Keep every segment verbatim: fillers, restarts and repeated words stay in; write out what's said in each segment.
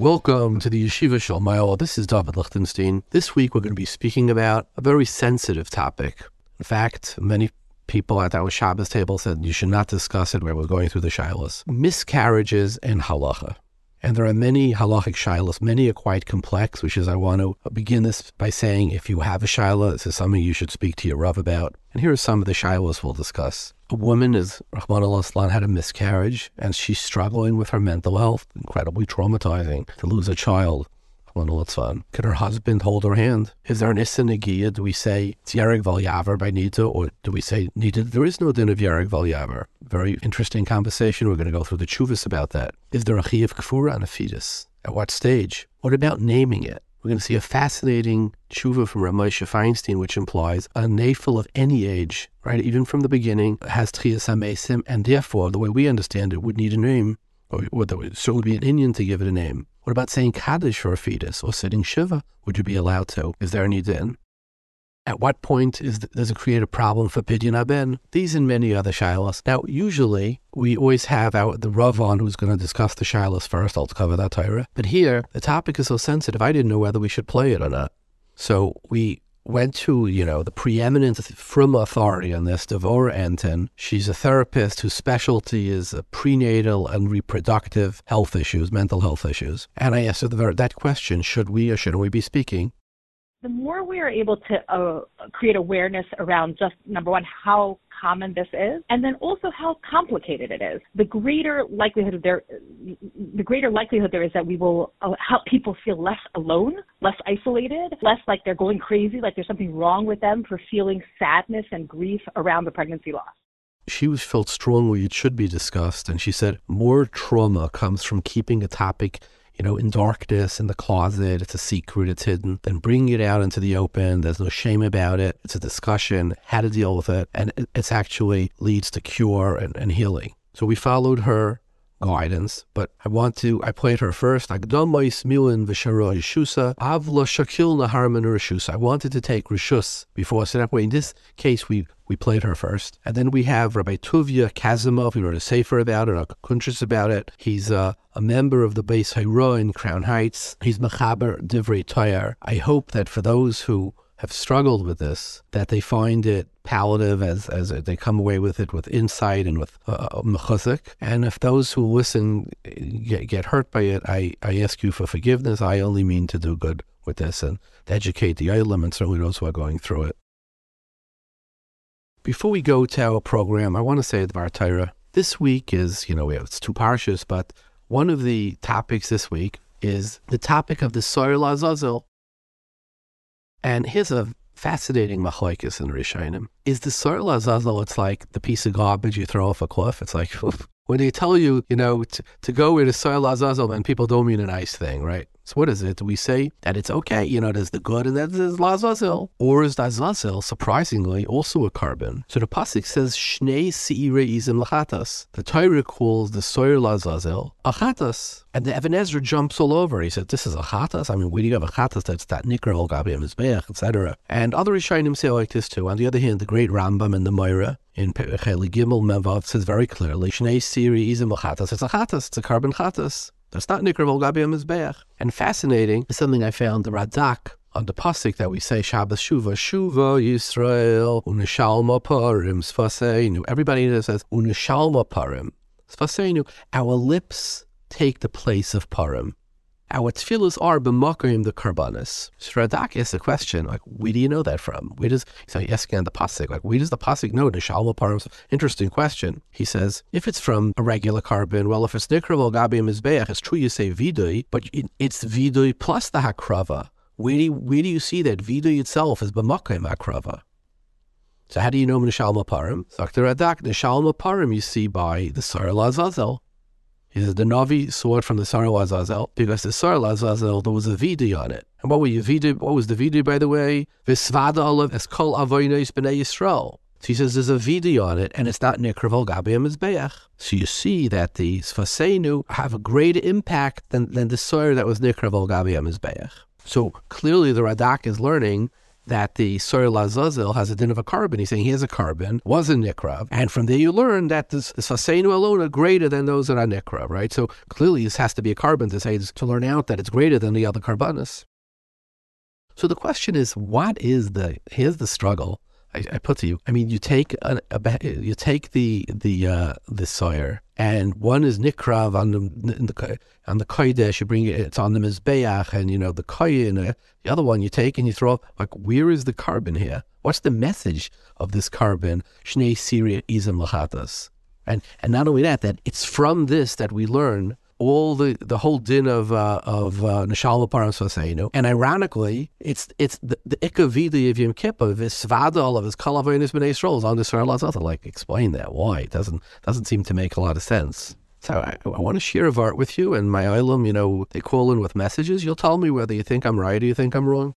Welcome to the Yeshiva Shomayim. This is David Lichtenstein. This week we're going to be speaking about a very sensitive topic. In fact, many people at our Shabbos table said you should not discuss it when we're going through the shilas. Miscarriages and halacha. And there are many halachic shilas. Many are quite complex, which is I want to begin this by saying if you have a shilah, this is something you should speak to your Rav about. And here are some of the shilas we'll discuss. A woman, is, Rahman Allah Aslan, had a miscarriage, and she's struggling with her mental health, incredibly traumatizing to lose a child. Could her husband hold her hand? Is there an Issa Nagiya? Do we say it's Yereg Valyavar by Nita, or do we say Nita? There is no din of Yereg Valyavar. Very interesting conversation. We're going to go through the Chuvas about that. Is there a Chi of Kfura on a fetus? At what stage? What about naming it? We're going to see a fascinating tshuva from Ramayusha Feinstein, which implies a nafil of any age, right, even from the beginning, has tchias hamesim, and therefore, the way we understand it, would need a name, or, or there would certainly be an Indian to give it a name. What about saying Kaddish for a fetus, or sitting Shiva? Would you be allowed to? Is there any din? At what point is the, does it create a problem for Pidyon Haben? These and many other shilas. Now, usually, we always have our, the Rav on who's going to discuss the shilas first. I'll cover that Torah. But here, the topic is so sensitive, I didn't know whether we should play it or not. So we went to, you know, the preeminent from authority on this, Devorah Entin. She's a therapist whose specialty is prenatal and reproductive health issues, mental health issues. And I asked her the, that question, should we or shouldn't we be speaking? The more we are able to uh, create awareness around just, number one, how common this is, and then also how complicated it is, the greater likelihood of there, the greater likelihood there is that we will help people feel less alone, less isolated, less like they're going crazy, like there's something wrong with them for feeling sadness and grief around the pregnancy loss. She was felt strongly it should be discussed, and she said more trauma comes from keeping a topic, you know, in darkness, in the closet. It's a secret, it's hidden. Then bringing it out into the open, there's no shame about it. It's a discussion, how to deal with it, and it actually leads to cure and, and healing. So we followed her guidance, but I want to, I played her first. I wanted to take Rishus before, so that way, in this case, we we played her first. And then we have Rabbi Tuvia Kasimov, who wrote a sefer about it, a kuntres about it. He's a, a member of the Bais Horaah in Crown Heights. He's Mechaber Divrei Torah. I hope that for those who have struggled with this, that they find it palliative as as they come away with it with insight and with uh, mechuzek. And if those who listen get, get hurt by it, I, I ask you for forgiveness. I only mean to do good with this and to educate the Olam and certainly those who are going through it. Before we go to our program, I want to say Dvar Torah. This week is, you know, it's two parshas, but one of the topics this week is the topic of the Soyer L'Azazel. And here's a fascinating machlokes in Rishonim. Is the Soyer L'Azazel, it's like the piece of garbage you throw off a cliff? It's like, when they tell you, you know, to, to go with a Soyer L'Azazel, and people don't mean a nice thing, right? So what is it? Do we say that it's okay, you know, there's the good and then there's L'Azazel? Or is L'Azazel, surprisingly, also a carbon? So the Posek says, Shnei Seirei Izim L'Chatas. The Torah calls the Soyer L'Azazel a Chatas. And the Evan Ezra jumps all over. He said, this is a Chatas? I mean, where do you have a Chatas that's that Nikra, Ol Gabi HaMizbeach, et cetera? And other Rishonim say like this too. On the other hand, the great Rambam and the Moira in Cheli Gimel Memvav says very clearly, Shnei Seirei Izim L'Chatas. It's a Chatas. It's a carbon Chatas. That's not Nikra Ol Gabi HaMizbeach. And fascinating is something I found the Radak on the Posek that we say Shabbos Shuva, Shuva Yisrael, Unishalma Parim, Sfaseinu. Everybody there says Unishalma Parim, Sfaseinu. Our lips take the place of Parim. Our tefillas are b'makom the karbanis. So Radak asks a question, like, where do you know that from? Where does, he's like asking on the Pasuk, like, where does the Pasuk know Nishalma Parim? Interesting question. He says, if it's from a regular carbon, well, if it's Nikra Ol Gabi HaMizbeach, it's true you say vidui, but it's vidui plus the hakrava. Where do you, where do you see that vidui itself is b'makom hakrava? So how do you know Nishalma Parim? So Radak, Nishalma Parim you see by the Soyer L'Azazel. He says, the Navi saw it from the Soyer L'Azazel because the Soyer L'Azazel, there was a vidui on it. And what, were you, vidui, what was the vidui, by the way? V'svada olav es kol avoynos b'nei Yisrael. So he says, there's a vidui on it, and it's not Nikra Ol Gabi HaMizbeach. So you see that the Sfaseinu have a greater impact than, than the Soyer that was Nikra Ol Gabi HaMizbeach. So clearly the Radak is learning that the soil Azazel has a din of a carbon. He's saying he has a carbon, was a nikrav, and from there you learn that this Saseinu alone are greater than those that are nikrav, right? So clearly this has to be a carbon to say to learn out that it's greater than the other karbanas. So the question is, what is the, here's the struggle I, I put to you. I mean, you take a, a, you take the the uh, the soyer, and one is nikrav on the on the kodesh. You bring it, it's on the mizbeach, and you know the koyin. The other one you take and you throw up. Like, where is the carbon here? What's the message of this carbon? Shnei Syria izim lachatas, and and not only that, that it's from this that we learn all the, the whole din of uh, of uh, Nishal Param Svaseinu. And ironically, it's it's the, the Ikavidi of Yom Kippur, his Svadol, of his Kalavay and his B'nai Yisrael is on the Israel Azotha. Like, explain that. Why? It doesn't, doesn't seem to make a lot of sense. So I, I want to share of art with you, and my Olam, you know, they call in with messages. You'll tell me whether you think I'm right or you think I'm wrong.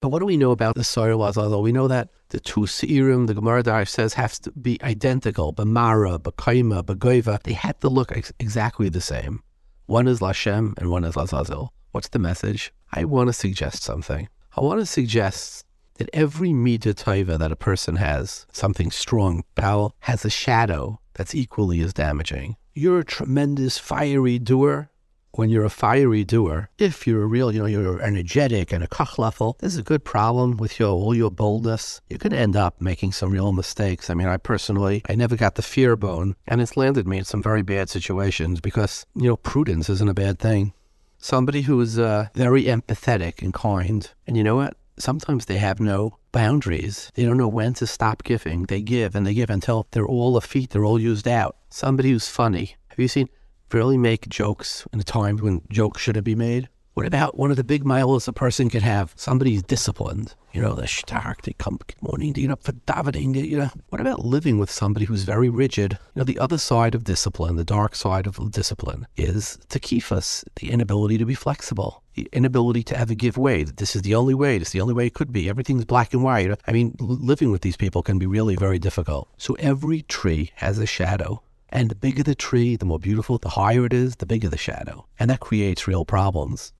But what do we know about the Soyer Lazazel? We know that the two Seirim, the Gemara Darif says, have to be identical. B'mara, b'kaima, b'goiva. They had to look ex- exactly the same. One is Lashem and one is Lazazel. What's the message? I want to suggest something. I want to suggest that every Midah Tova that a person has, something strong, Powell, has a shadow that's equally as damaging. You're a tremendous fiery doer. When you're a fiery doer, if you're a real, you know, you're energetic and a kachlafel, there's a good problem with your all your boldness. You're going to end up making some real mistakes. I mean, I personally, I never got the fear bone, and it's landed me in some very bad situations because, you know, prudence isn't a bad thing. Somebody who is uh, very empathetic and kind, and you know what? Sometimes they have no boundaries. They don't know when to stop giving. They give and they give until they're all effete, they're all used out. Somebody who's funny. Have you seen... really make jokes in a time when jokes shouldn't be made? What about one of the big miles a person can have? Somebody's disciplined. You know, they're stark. They come morning to get up for davening. You know, what about living with somebody who's very rigid? You know, the other side of discipline, the dark side of discipline, is tekifas, the inability to be flexible, the inability to ever give way. That this is the only way. This is the only way it could be. Everything's black and white. I mean, living with these people can be really very difficult. So every tree has a shadow. And the bigger the tree, the more beautiful, the higher it is, the bigger the shadow. And that creates real problems.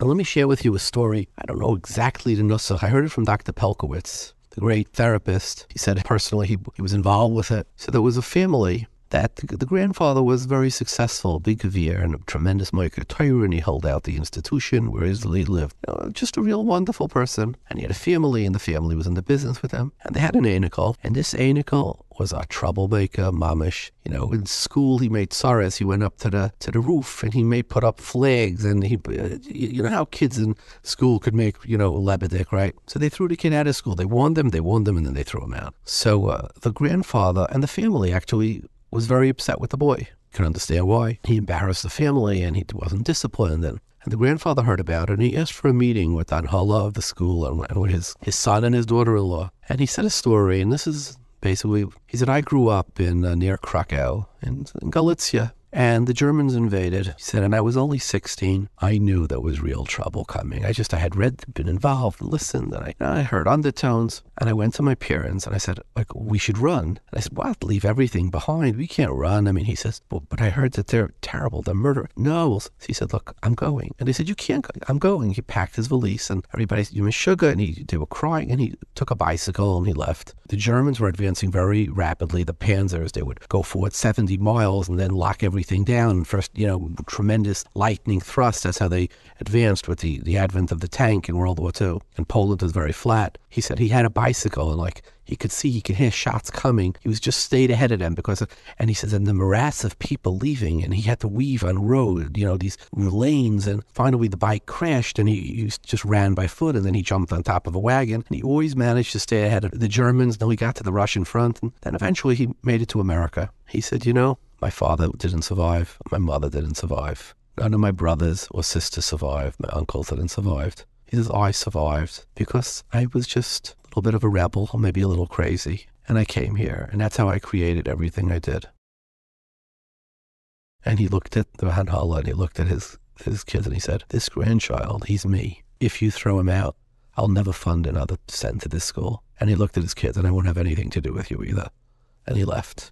Now let me share with you a story. I don't know exactly the nusach. I heard it from Doctor Pelkowitz, the great therapist. He said personally he, he was involved with it. So there was a family that the, the grandfather was very successful, big gavir, and a tremendous Moiker Torah, and he held out the institution where Israel lived. You know, just a real wonderful person. And he had a family, and the family was in the business with him. And they had an Einikal, and this Einikal was a troublemaker, mamish. You know, in school he made tzaras. He went up to the to the roof, and he made put up flags, and he, you know, how kids in school could make, you know, lebedik, right? So they threw the kid out of school. They warned them, they warned them, and then they threw him out. So uh, the grandfather and the family actually was very upset with the boy. Could understand why. He embarrassed the family, and he wasn't disciplined. And, and the grandfather heard about it, and he asked for a meeting with the Anhala of the school and, and with his, his son and his daughter-in-law. And he said a story, and this is basically, he said, I grew up in uh, near Krakow, in, in Galicia, and the Germans invaded. He said, and I was only sixteen. I knew there was real trouble coming. I just, I had read, been involved, and listened, and I, and I heard undertones. And I went to my parents, and I said, like, we should run. And I said, what? Leave everything behind. We can't run. I mean, he says, well, but I heard that they're terrible. They're murderers. No. Well, he said, look, I'm going. And they said, you can't go. I'm going. He packed his valise, and everybody said, you mean sugar? And he, they were crying, and he took a bicycle, and he left. The Germans were advancing very rapidly. The panzers, they would go forward seventy miles and then lock everything down. First, you know, tremendous lightning thrust. That's how they advanced with the, the advent of the tank in World War Two. And Poland was very flat. He said he had a bicycle, and like, he could see, he could hear shots coming. He was just stayed ahead of them because of, and he says, and the morass of people leaving, and he had to weave on road, you know, these lanes, and finally the bike crashed, and he, he just ran by foot, and then he jumped on top of a wagon, and he always managed to stay ahead of the Germans until he got to the Russian front, and then eventually he made it to America. He said, you know, my father didn't survive. My mother didn't survive. None of my brothers or sisters survived. My uncles didn't survive. He says, I survived because I was just a little bit of a rebel, or maybe a little crazy. And I came here, and that's how I created everything I did. And he looked at the Hanhala, and he looked at his, his kids, and he said, this grandchild, he's me. If you throw him out, I'll never fund another cent to this school. And he looked at his kids, and I won't have anything to do with you either. And he left.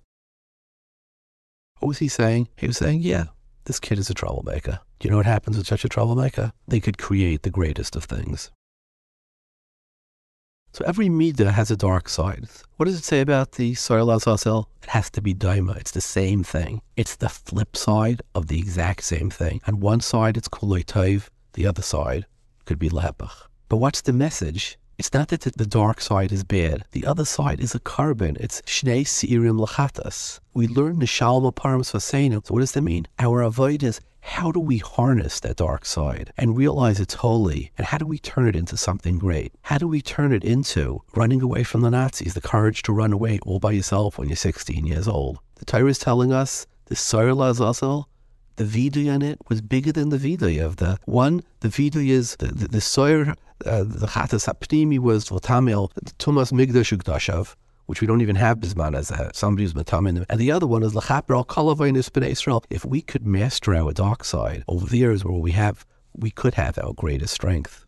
What was he saying? He was saying, yeah, this kid is a troublemaker. Do you know what happens with such a troublemaker? They could create the greatest of things. So every midah has a dark side. What does it say about the soil azazel? It has to be daima. It's the same thing. It's the flip side of the exact same thing. On one side, it's kulei tov. The other side could be lapach. But what's the message? It's not that the dark side is bad. The other side is a carbon. It's shnei seirim lachatas. We learn the shalom param svaseinu. So what does that mean? Our avoid is, how do we harness that dark side and realize it's holy? And how do we turn it into something great? How do we turn it into running away from the Nazis, the courage to run away all by yourself when you're sixteen years old? The Torah is telling us the soil azazel, the vidui in it was bigger than the vidui of the one. The vidui is the, the, the soir, uh, the chatas hapnimi was v'tamil, the tumas migdash u'gdashav, which we don't even have bisman as a, somebody who's matamin. And the other one is l'chaper al kalavaynis b'nei Israel. If we could master our dark side, over there is where we have, we could have our greatest strength.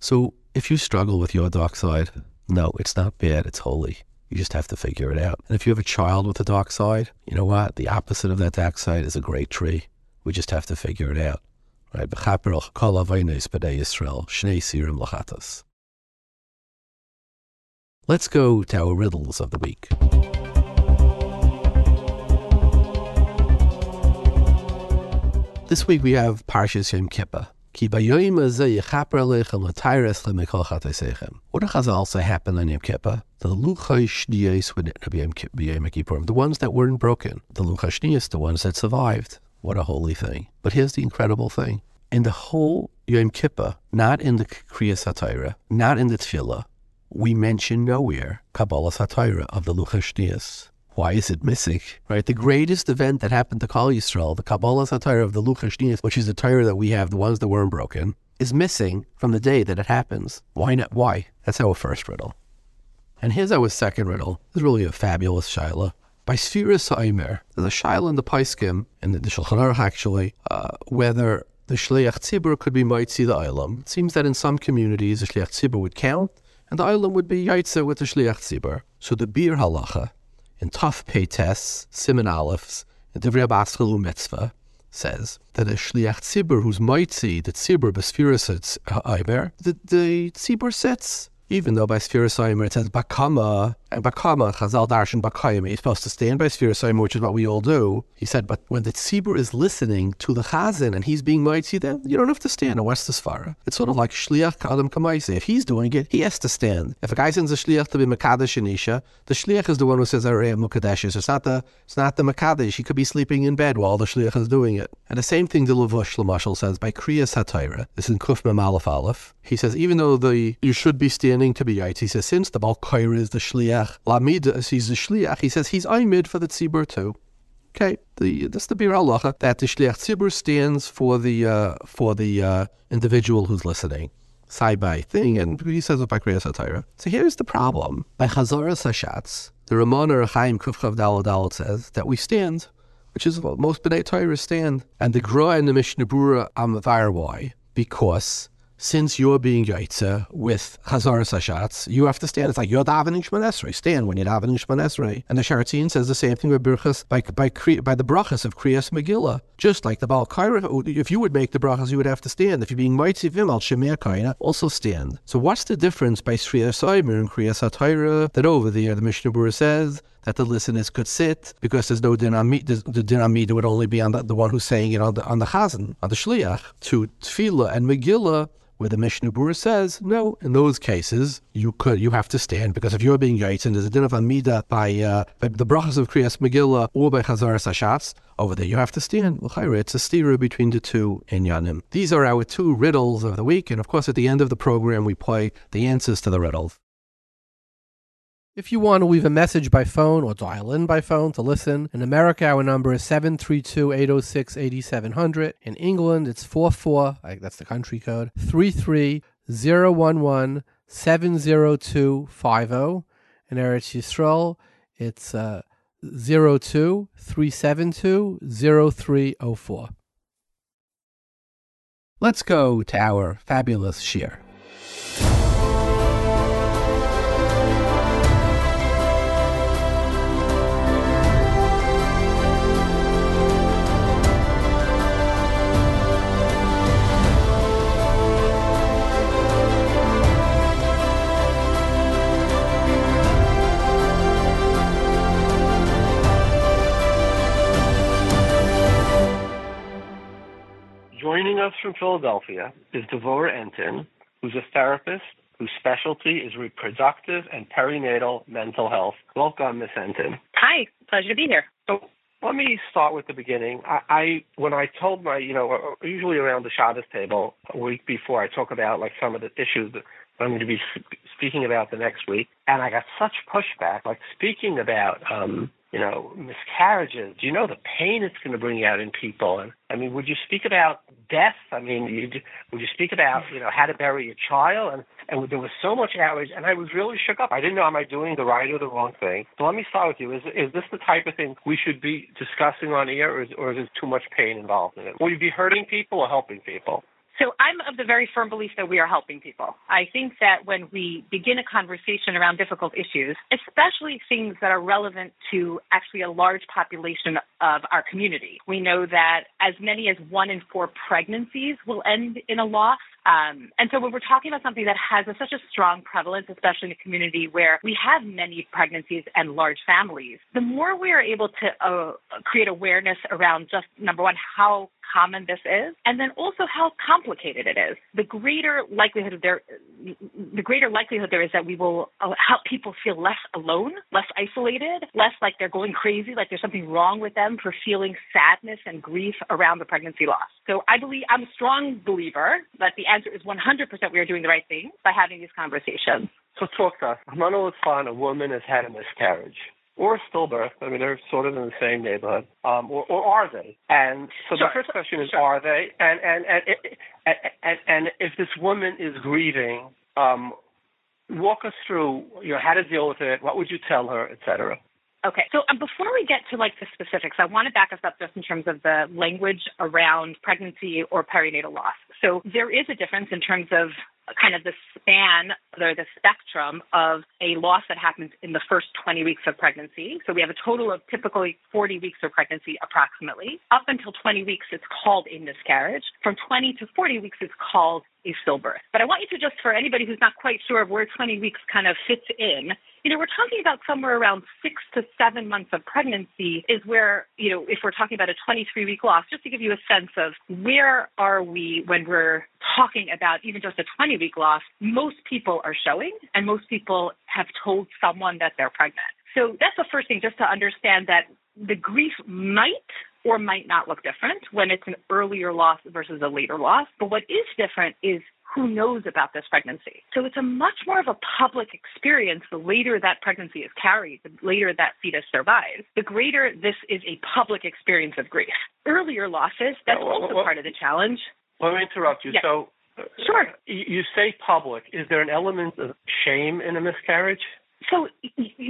So if you struggle with your dark side, no, it's not bad, it's holy. You just have to figure it out. And if you have a child with a dark side, you know what? The opposite of that dark side is a great tree. We just have to figure it out, right? Let's go to our riddles of the week. This week we have Parshas Yom Kippur. What do Chazal say happened on Yom Kippur? The Luchai Shniyos B'Yom Kippurim, the ones that weren't broken. The Luchai Shniyos, the ones that survived. What a holy thing. But here's the incredible thing. In the whole Yom Kippur, not in the Kriyas HaTorah, not in the Tefillah, we mention nowhere Kabbalas HaTorah of the Luchai Shniyos. Why is it missing? Right, the greatest event that happened to Kal Yisrael, the Kabbalas HaTorah of the Luchai Shniyos, which is the Torah that we have, the ones that weren't broken, is missing from the day that it happens. Why not? Why? That's our first riddle. And here's our second riddle. This is really a fabulous shaila. By Sfiras HaOmer, there's a shaila in the Paiskim, and the Shulchan Aruch actually, uh, whether the Shliach Tzibur could be Maitzi the Olam. It seems that in some communities, the Shliach Tzibur would count, and the Olam would be Yaitze with the Shliach Tzibur. So the Bir Halacha, in Taf Peites, Siman Aleph, in Divrei Abaschalu Mitzvah, says that a Shliach Tzibur who's Maitzi, the Tzibur by Sfiras HaOmer, the, the Tzibur sits. Even though by Sfiras HaOmer it says Bakama, and Bakama, Chazal Darshan Bakayim, he's supposed to stand by Sfiras HaOmer, which is what we all do. He said, but when the Tzibur is listening to the Chazan and he's being Maitzi, then you don't have to stand. And what's the Sfara? It's sort of like Shliach Ka'adam Kamaisi. If he's doing it, he has to stand. If a guy sends a Shliach to be Makadesh and Isha, the Shliach is the one who says, Arei Mukadeshes. It's not the it's not the Makadesh. He could be sleeping in bed while the Shliach is doing it. And the same thing the Luvush Lamashal says by Kriyas HaTorah. This is in Kuf Mem Aleph Aleph. He says, even though the you should be standing to be yaitz, he says, since the Balkaira is the Shliach, Lamidas, he's the Shliach, he says, he's Aymid for the Tzibur too. Okay, the, that's the Bir Halacha, that the Shliach Tzibur stands for the uh, for the uh, individual who's listening, side by thing, and he says it by Kriyas HaTorah. So here's the problem. By Chazaras HaShatz, the Ramon Chaim Kuf Chav Daled Daled says that we stand, which is what most B'nai Torah stand, and the Gra and the Mishnah Brura am Varwai, because since you're being yaitza with Chazaras HaShatz, you have to stand. It's like you're davening Shemone Esrei. Stand when you're davening Shemone Esrei. And the Sharetzin says the same thing with Birchas, by by, by the brachas of Kriyas Megillah. Just like the Baal Kaira, if you would make the brachas, you would have to stand. If you're being Maitzivim al Shemer Kaina, also stand. So what's the difference by Sfiras HaOmer and Kriyas HaTorah? That over there, the Mishnah Berurah says that the listeners could sit because there's no din amida. The din amida would only be on the, the one who's saying it on the on the chazan, on the shliach. To tefillah and Megillah, where the Mishnah Berurah says, no, in those cases, you could, you have to stand, because if you're being yaitz and there's a din of Amida by, uh, by the brachas of Kriyas Megillah or by Chazaras HaShatz, over there you have to stand. It's a stira between the two inyanim. These are our two riddles of the week, and of course at the end of the program we play the answers to the riddles. If you want to leave a message by phone or dial in by phone to listen, in America our number is seven three two, eight oh six, eight seven zero zero. In England it's four four, like that's the country code, three three zero one one seven zero two five zero. In Eretz Yisrael it's uh, zero two three seven two zero three zero four. Let's go to our fabulous shiur. us from Philadelphia is Devorah Entin, who's a therapist whose specialty is reproductive and perinatal mental health. Welcome, Miz Entin. Hi, pleasure to be here. So let me start with the beginning. I, I when I told my, you know, usually around the Shabbos table a week before, I talk about like some of the issues that I'm going to be speaking about the next week, and I got such pushback, like speaking about, um, you know, miscarriages. Do you know the pain it's going to bring out in people? And I mean, would you speak about death? I mean, you, would you speak about, you know, how to bury a child? And, and there was so much outrage, and I was really shook up. I didn't know, am I doing the right or the wrong thing? So let me start with you. Is is this the type of thing we should be discussing on air, or is, or is there too much pain involved in it? Will you be hurting people or helping people? So I'm of the very firm belief that we are helping people. I think that when we begin a conversation around difficult issues, especially things that are relevant to actually a large population of our community, we know that as many as one in four pregnancies will end in a loss. Um, and so when we're talking about something that has a, such a strong prevalence, especially in a community where we have many pregnancies and large families, the more we are able to uh, create awareness around just, number one, how common this is, and then also how complicated it is, the greater likelihood of there, the greater likelihood there is that we will help people feel less alone, less isolated, less like they're going crazy, like there's something wrong with them for feeling sadness and grief around the pregnancy loss. So I believe, I'm a strong believer that the answer is one hundred percent we are doing the right thing by having these conversations. So talk to us. Hamana Litzlan, a woman has had a miscarriage. Or stillbirth. I mean, they're sort of in the same neighborhood. Um, or, or are they? And so sure. The first question is, sure. Are they? And and and, and and and if this woman is grieving, um, walk us through, you know, how to deal with it. What would you tell her, et cetera? Okay. So um, before we get to like the specifics, I want to back us up just in terms of the language around pregnancy or perinatal loss. So there is a difference in terms of kind of the span or the spectrum of a loss that happens in the first twenty weeks of pregnancy. So we have a total of typically forty weeks of pregnancy approximately. Up until twenty weeks, it's called a miscarriage. From twenty to forty weeks, it's called a stillbirth. But I want you to just, for anybody who's not quite sure of where twenty weeks kind of fits in, you know, we're talking about somewhere around six to seven months of pregnancy is where, you know, if we're talking about a twenty-three week loss, just to give you a sense of where are we when we're talking about even just a twenty week loss, most people are showing and most people have told someone that they're pregnant. So that's the first thing, just to understand that the grief might or might not look different when it's an earlier loss versus a later loss. But what is different is who knows about this pregnancy. So it's a much more of a public experience the later that pregnancy is carried, the later that fetus survives, the greater this is a public experience of grief. Earlier losses, that's well, also well, part of the challenge. Let me interrupt you. Yeah. So sure. You say public. Is there an element of shame in a miscarriage? So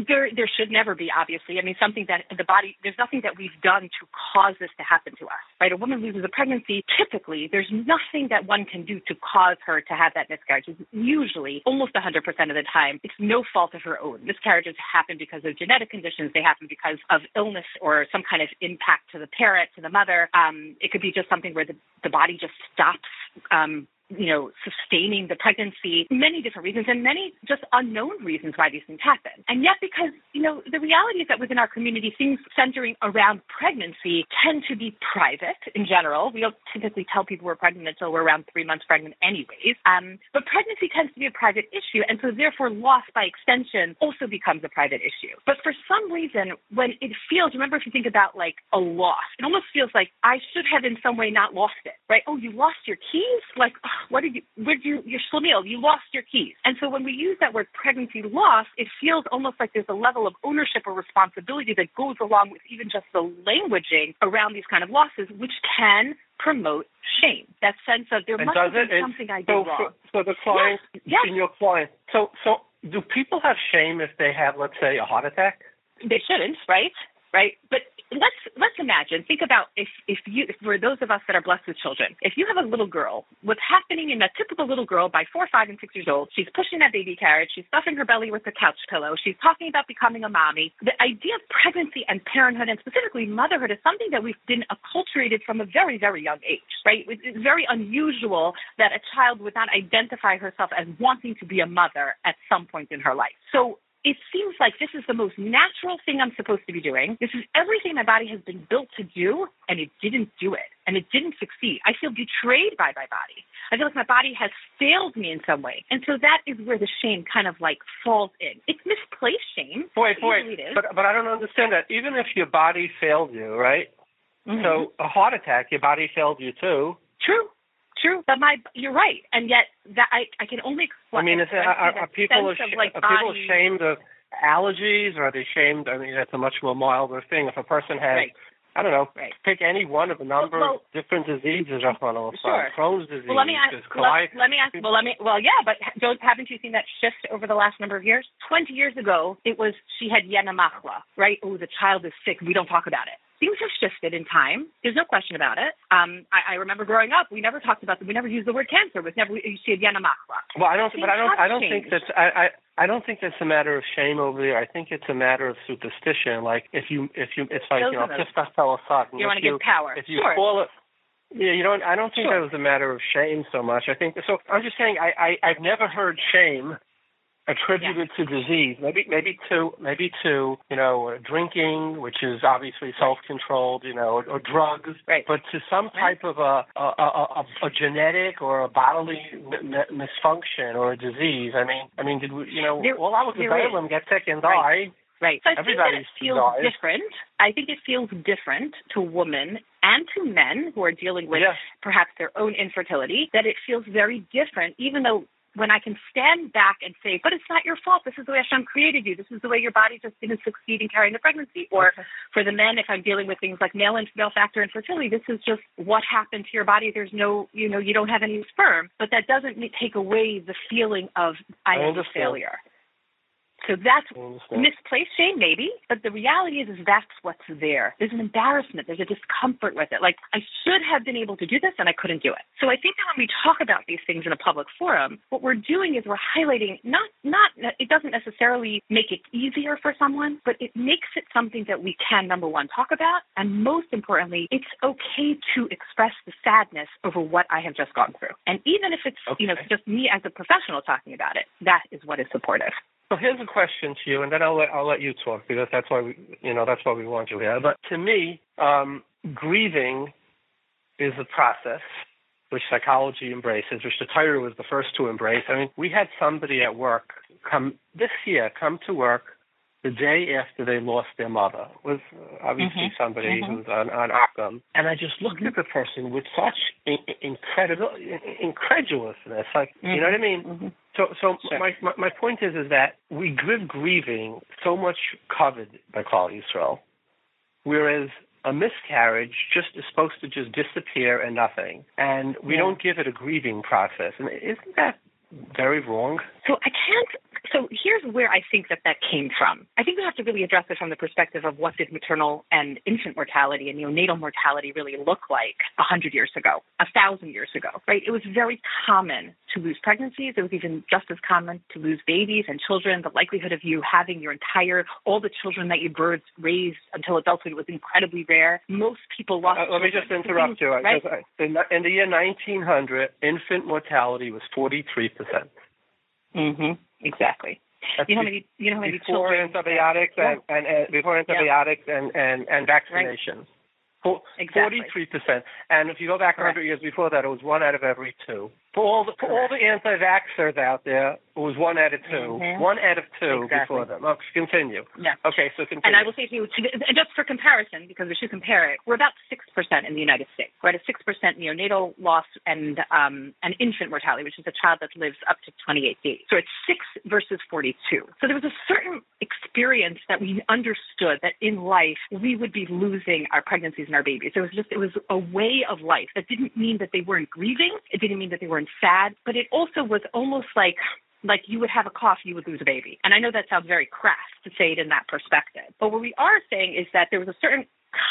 there there should never be, obviously. I mean, something that the body, there's nothing that we've done to cause this to happen to us, right? A woman loses a pregnancy. Typically, there's nothing that one can do to cause her to have that miscarriage. Usually, almost one hundred percent of the time, it's no fault of her own. Miscarriages happen because of genetic conditions. They happen because of illness or some kind of impact to the parent, to the mother. Um, it could be just something where the, the body just stops um you know, sustaining the pregnancy, many different reasons and many just unknown reasons why these things happen. And yet because, you know, the reality is that within our community, things centering around pregnancy tend to be private in general. We don't typically tell people we're pregnant until we're around three months pregnant anyways. Um, but pregnancy tends to be a private issue. And so therefore loss by extension also becomes a private issue. But for some reason, when it feels, remember if you think about like a loss, it almost feels like I should have in some way not lost it, right? Oh, you lost your keys? Like, oh, What did you, where did you, your Shlemiel, you lost your keys. And so when we use that word pregnancy loss, it feels almost like there's a level of ownership or responsibility that goes along with even just the languaging around these kind of losses, which can promote shame. That sense of there and must have been it, something I did so wrong. For, so the client, yes, yes. In your client, so, so do people have shame if they have, let's say, a heart attack? They shouldn't, right? Right? But let's let's imagine, think about if, if you, if for those of us that are blessed with children, if you have a little girl, what's happening in a typical little girl by four, five, and six years old, she's pushing that baby carriage, she's stuffing her belly with a couch pillow, she's talking about becoming a mommy. The idea of pregnancy and parenthood and specifically motherhood is something that we've been acculturated from a very, very young age, right? It's very unusual that a child would not identify herself as wanting to be a mother at some point in her life. So it seems like this is the most natural thing I'm supposed to be doing. This is everything my body has been built to do, and it didn't do it, and it didn't succeed. I feel betrayed by my body. I feel like my body has failed me in some way. And so that is where the shame kind of like falls in. It's misplaced shame. Boy, boy, but, but I don't understand that. Even if your body failed you, right? Mm-hmm. So a heart attack, your body failed you too. True. True, but my you're right, and yet that I I can only explain. I mean, is it, are, are people ashamed, like are people ashamed of allergies, or are they ashamed? I mean, that's a much more milder thing. If a person has, right. I don't know, right. pick any one of a number well, well, of different diseases up on all sides. Crohn's disease, well, let me ask, let, let me ask. Well, let me. Well, yeah, but don't, haven't you seen that shift over the last number of years? Twenty years ago, it was she had Yenamachla, right? Oh, the child is sick. We don't talk about it. Things have shifted in time. There's no question about it. Um, I, I remember growing up, we never talked about that. We never used the word cancer. It was never we, she had Yenamachla. Well, I don't. Things but I don't. I don't changed. think that's. I, I. I don't think that's a matter of shame over there. I think it's a matter of superstition. Like if you. If you. It's like Those you know. Just a fellow thought. You want to give power. If you sure. fall. Yeah, you don't. I don't think sure. that was a matter of shame so much. I think so. I'm just saying. I. I I've never heard shame attributed yeah. to disease, maybe maybe to, maybe to you know, drinking, which is obviously self-controlled, you know, or, or drugs, right. but to some type right. of a, a, a, a genetic or a bodily m- m- misfunction or a disease. I mean, I mean, did we, you know, there, all I was Balaam get sick and die. Right. Right. So I think that it feels dies. different. I think it feels different to women and to men who are dealing with yeah. perhaps their own infertility, that it feels very different, even though when I can stand back and say, but it's not your fault. This is the way Hashem created you. This is the way your body just didn't succeed in carrying the pregnancy. Or okay. for the men, if I'm dealing with things like male and female factor infertility, this is just what happened to your body. There's no, you know, you don't have any sperm. But that doesn't take away the feeling of I, I am a failure. So that's misplaced shame, maybe, but the reality is, is that's what's there. There's an embarrassment. There's a discomfort with it. Like, I should have been able to do this, and I couldn't do it. So I think that when we talk about these things in a public forum, what we're doing is we're highlighting not, not it doesn't necessarily make it easier for someone, but it makes it something that we can, number one, talk about, and most importantly, it's okay to express the sadness over what I have just gone through. And even if it's, okay. you know, just me as a professional talking about it, that is what is supportive. So here's a question to you, and then I'll let, I'll let you talk, because that's why we, you know, that's why we want you here. But to me, um, grieving is a process which psychology embraces, which the Torah was the first to embrace. I mean, we had somebody at work come this year, come to work the day after they lost their mother. It was obviously mm-hmm. somebody mm-hmm. who was on, on Occam. And I just looked at the person with such in, incredible incredulousness, like, mm-hmm. you know what I mean? Mm-hmm. So, so sure. my, my my point is is that we give grieving so much covered by Klal Yisrael, whereas a miscarriage just is supposed to just disappear and nothing, and we yeah. don't give it a grieving process. And isn't that very wrong? So I can't. So here's where I think that that came from. I think we have to really address it from the perspective of what did maternal and infant mortality and neonatal mortality really look like one hundred years ago, one thousand years ago, right? It was very common to lose pregnancies. It was even just as common to lose babies and children. The likelihood of you having your entire, all the children that you birthed raised until adulthood was incredibly rare. Most people lost. Uh, let me just interrupt you. Right? In, in the year nineteen hundred, infant mortality was forty-three percent. Mm-hmm. Exactly. That's you know how many, you know how many before children... Antibiotics yeah. and, and, and, before antibiotics yeah. and, and, and vaccinations. Right. Exactly. forty-three percent. And if you go back Correct. one hundred years before that, it was one out of every two. For all the, for all the anti-vaxxers out there, it was one out of two. Mm-hmm. One out of two exactly. before them. Let's continue. Yeah. Okay, so continue. And I will say to you, just for comparison, because we should compare it, we're about six percent in the United States. We're at a six percent neonatal loss and um, an infant mortality, which is a child that lives up to twenty-eight days. So it's six versus forty-two. So there was a certain experience that we understood that in life, we would be losing our pregnancies and our babies. It was just, it was a way of life. That didn't mean that they weren't grieving. It didn't mean that they weren't sad, but it also was almost like like you would have a cough, you would lose a baby. And I know that sounds very crass to say it in that perspective, but what we are saying is that there was a certain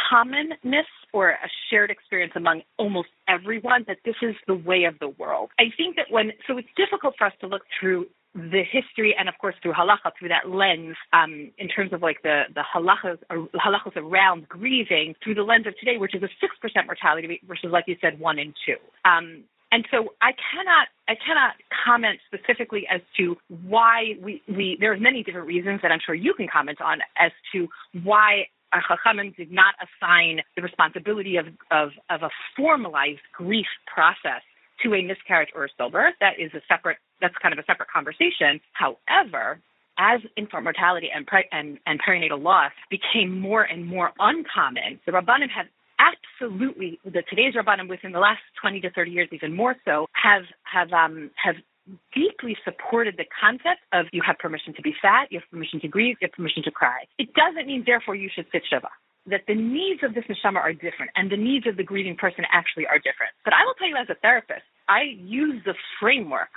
commonness or a shared experience among almost everyone that this is the way of the world. I think that when, so it's difficult for us to look through the history and, of course, through halacha, through that lens, um, in terms of like the, the halachas, or halachas around grieving through the lens of today, which is a six percent mortality versus, like you said, one in two. Um, And so I cannot I cannot comment specifically as to why we, we there are many different reasons that I'm sure you can comment on as to why Chachamim did not assign the responsibility of, of, of a formalized grief process to a miscarriage or a stillbirth. That is a separate, that's kind of a separate conversation. However, as infant mortality and, pre- and, and perinatal loss became more and more uncommon, the Rabbanim have absolutely, the today's Rabbanim within the last twenty to thirty years, even more so, have have um, have deeply supported the concept of you have permission to be sad, you have permission to grieve, you have permission to cry. It doesn't mean, therefore, you should sit Shiva. That the needs of this neshama are different, and the needs of the grieving person actually are different. But I will tell you, as a therapist, I use the framework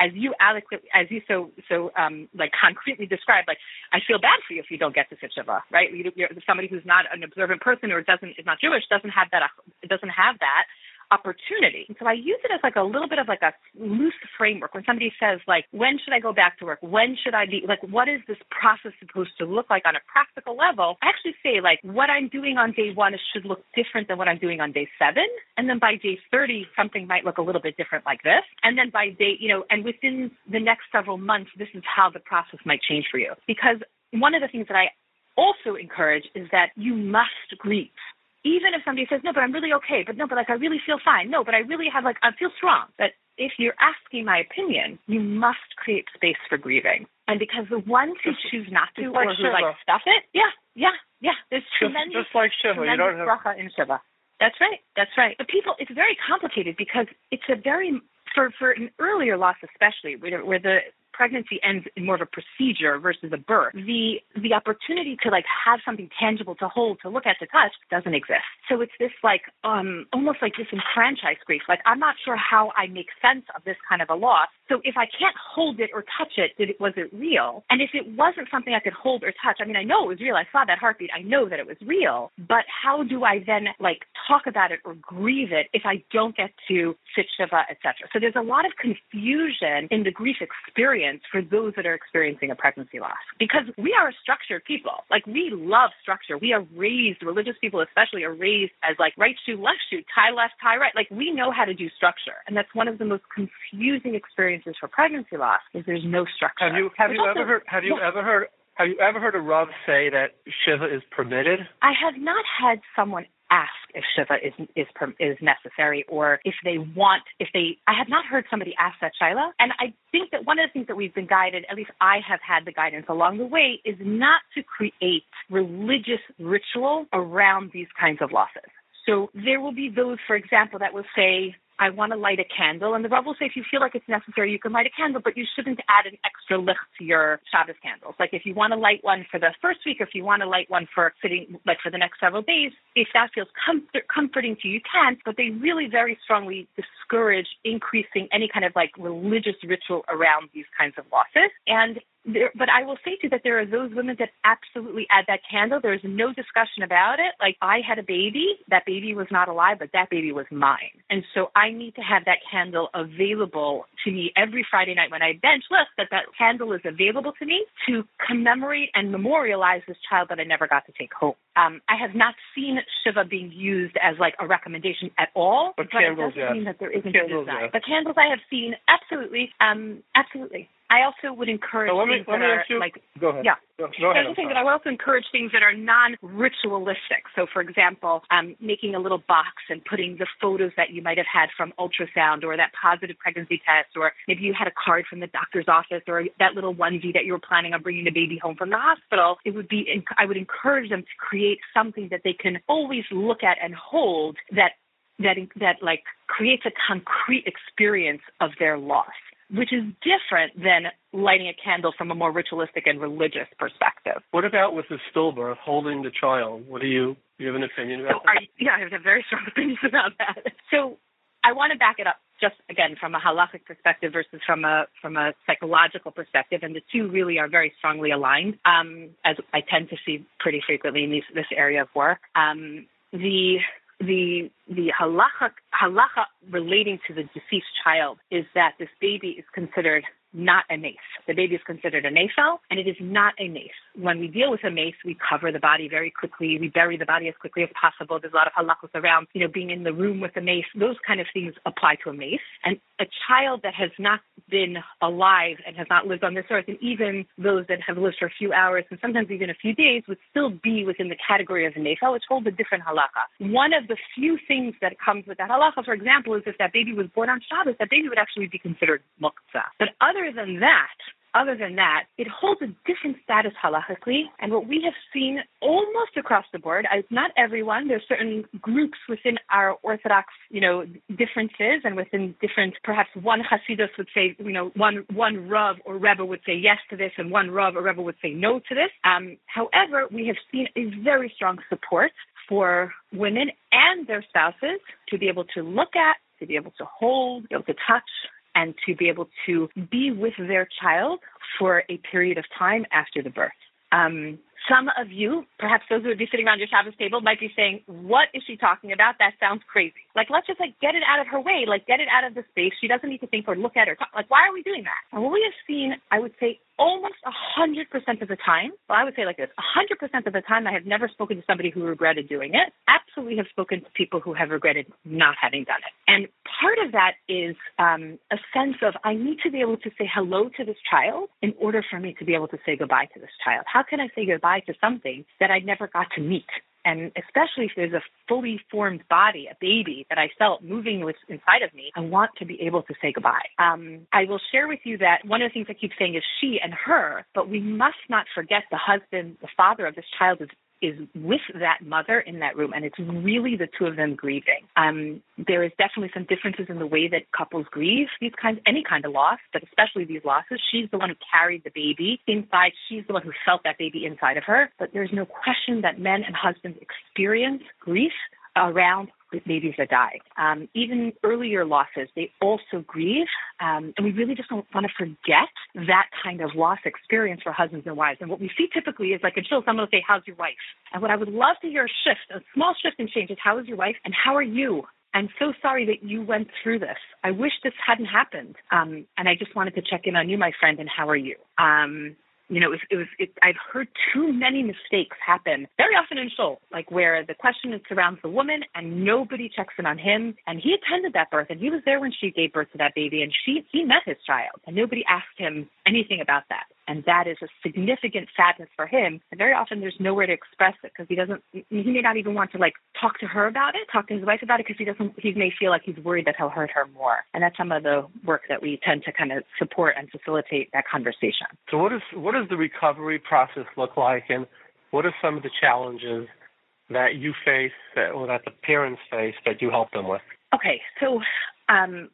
as you adequately, as you so so um, like concretely describe. Like, I feel bad for you if you don't get to sit Shiva, right? You're somebody who's not an observant person or doesn't is not Jewish doesn't have that doesn't have that opportunity. And so I use it as like a little bit of like a loose framework. When somebody says like, when should I go back to work? When should I be, like, what is this process supposed to look like on a practical level? I actually say like, what I'm doing on day one should look different than what I'm doing on day seven. And then by day thirty, something might look a little bit different like this. And then by day, you know, and within the next several months, this is how the process might change for you. Because one of the things that I also encourage is that you must grieve. Even if somebody says, no, but I'm really okay, but no, but like I really feel fine, no, but I really have like, I feel strong. But if you're asking my opinion, you must create space for grieving. And because the ones who choose not to or who like stuff it, yeah, yeah, yeah, there's tremendous, just like Shiva, tremendous you don't have... bracha in Shiva. That's right, that's right. But people, it's very complicated because it's a very, for, for an earlier loss especially, where, where the pregnancy ends in more of a procedure versus a birth, the the opportunity to like have something tangible to hold, to look at, to touch doesn't exist. So it's this like um almost like disenfranchised grief. Like, I'm not sure how I make sense of this kind of a loss. So if I can't hold it or touch it, did it was it real? And if it wasn't something I could hold or touch, I mean, I know it was real. I saw that heartbeat. I know that it was real. But how do I then like talk about it or grieve it if I don't get to sit Shiva, et cetera? So there's a lot of confusion in the grief experience for those that are experiencing a pregnancy loss, because we are a structured people. Like, we love structure. We are raised, religious people especially, are raised as like right shoe, left shoe, tie left, tie right. Like, we know how to do structure. And that's one of the most confusing experiences for pregnancy loss, is there's no structure. Have you, have you also, ever heard, have you yeah. ever heard, have you ever heard a Rav say that Shiva is permitted? I have not had someone ask if Shiva is is is necessary, or if they want, if they, I have not heard somebody ask that Shaila. And I think that one of the things that we've been guided, at least I have had the guidance along the way, is not to create religious ritual around these kinds of losses. So there will be those, for example, that will say, I want to light a candle. And the Rav will say, if you feel like it's necessary, you can light a candle, but you shouldn't add an extra licht to your Shabbos candles. Like, if you want to light one for the first week, if you want to light one for sitting, like for the next several days, if that feels comfort, comforting to you, you can. But they really very strongly discourage increasing any kind of like religious ritual around these kinds of losses. And There, but I will say too that there are those women that absolutely add that candle. There is no discussion about it. Like, I had a baby. That baby was not alive, but that baby was mine. And so I need to have that candle available to me every Friday night when I bench list, that that candle is available to me to commemorate and memorialize this child that I never got to take home. Um, I have not seen Shiva being used as like a recommendation at all. But, but candles, it doesn't yes. mean that there isn't candles, a design. Yes. But candles I have seen, absolutely, um, absolutely. I also would encourage so things me, that are you, like, go ahead. yeah. Go, go ahead, that I would also encourage things that are non-ritualistic. So, for example, um, making a little box and putting the photos that you might have had from ultrasound, or that positive pregnancy test, or maybe you had a card from the doctor's office, or that little onesie that you were planning on bringing the baby home from the hospital. It would be, I would encourage them to create something that they can always look at and hold, that that that like creates a concrete experience of their loss, which is different than lighting a candle from a more ritualistic and religious perspective. What about with the stillbirth, holding the child? What do you, do you have an opinion about so that? You, yeah, I have very strong opinions about that. So I want to back it up just, again, from a halachic perspective versus from a from a psychological perspective, and the two really are very strongly aligned, um, as I tend to see pretty frequently in these, this area of work. Um, the... The the halacha, halacha relating to the deceased child is that this baby is considered not a nace. The baby is considered a naphel, and it is not a nace. When we deal with a nace, we cover the body very quickly. We bury the body as quickly as possible. There's a lot of halachos around, you know, being in the room with a nace. Those kind of things apply to a nace. And a child that has not been alive and has not lived on this earth, and even those that have lived for a few hours and sometimes even a few days, would still be within the category of a naphel, which holds a different halakha. One of the few things that comes with that halakha, for example, is if that baby was born on Shabbos, that baby would actually be considered muktzah. But other Other than that, other than that, it holds a different status halachically. And what we have seen almost across the board, not everyone, there's certain groups within our Orthodox, you know, differences, and within different, perhaps one Hasidus would say, you know, one one Rav or Rebbe would say yes to this, and one Rav or Rebbe would say no to this. Um, however, we have seen a very strong support for women and their spouses to be able to look at, to be able to hold, to be able to touch, and to be able to be with their child for a period of time after the birth. Um, some of you, perhaps those who would be sitting around your Shabbos table, might be saying, what is she talking about? That sounds crazy. Like, let's just, like, get it out of her way. Like, get it out of the space. She doesn't need to think or look at her. Like, why are we doing that? And what we have seen, I would say, almost one hundred percent of the time, well, I would say like this, one hundred percent of the time, I have never spoken to somebody who regretted doing it. Absolutely have spoken to people who have regretted not having done it. And part of that is um, a sense of, I need to be able to say hello to this child in order for me to be able to say goodbye to this child. How can I say goodbye to something that I never got to meet? And especially if there's a fully formed body, a baby that I felt moving with inside of me, I want to be able to say goodbye. Um, I will share with you that one of the things I keep saying is she and her, but we must not forget the husband, the father of this child is is with that mother in that room, and it's really the two of them grieving. Um, there is definitely some differences in the way that couples grieve, these kinds, any kind of loss, but especially these losses. She's the one who carried the baby inside. She's the one who felt that baby inside of her. But there's no question that men and husbands experience grief around with babies that die. Um, even earlier losses, they also grieve. Um, and we really just don't want to forget that kind of loss experience for husbands and wives. And what we see typically is, like, until someone will say, how's your wife? And what I would love to hear a shift, a small shift and change, is how is your wife and how are you? I'm so sorry that you went through this. I wish this hadn't happened. Um, and I just wanted to check in on you, my friend, and how are you? Um, You know, it was, it was it, I've heard too many mistakes happen very often in shul, like where the question surrounds the woman and nobody checks in on him. And he attended that birth and he was there when she gave birth to that baby, and she he met his child and nobody asked him anything about that. And that is a significant sadness for him. And very often there's nowhere to express it because he doesn't, he may not even want to, like, talk to her about it, talk to his wife about it, because he doesn't, he may feel like he's worried that he'll hurt her more. And that's some of the work that we tend to kind of support and facilitate that conversation. So what is, what does the recovery process look like? And what are some of the challenges that you face that, or that the parents face that you help them with? Okay. So, um,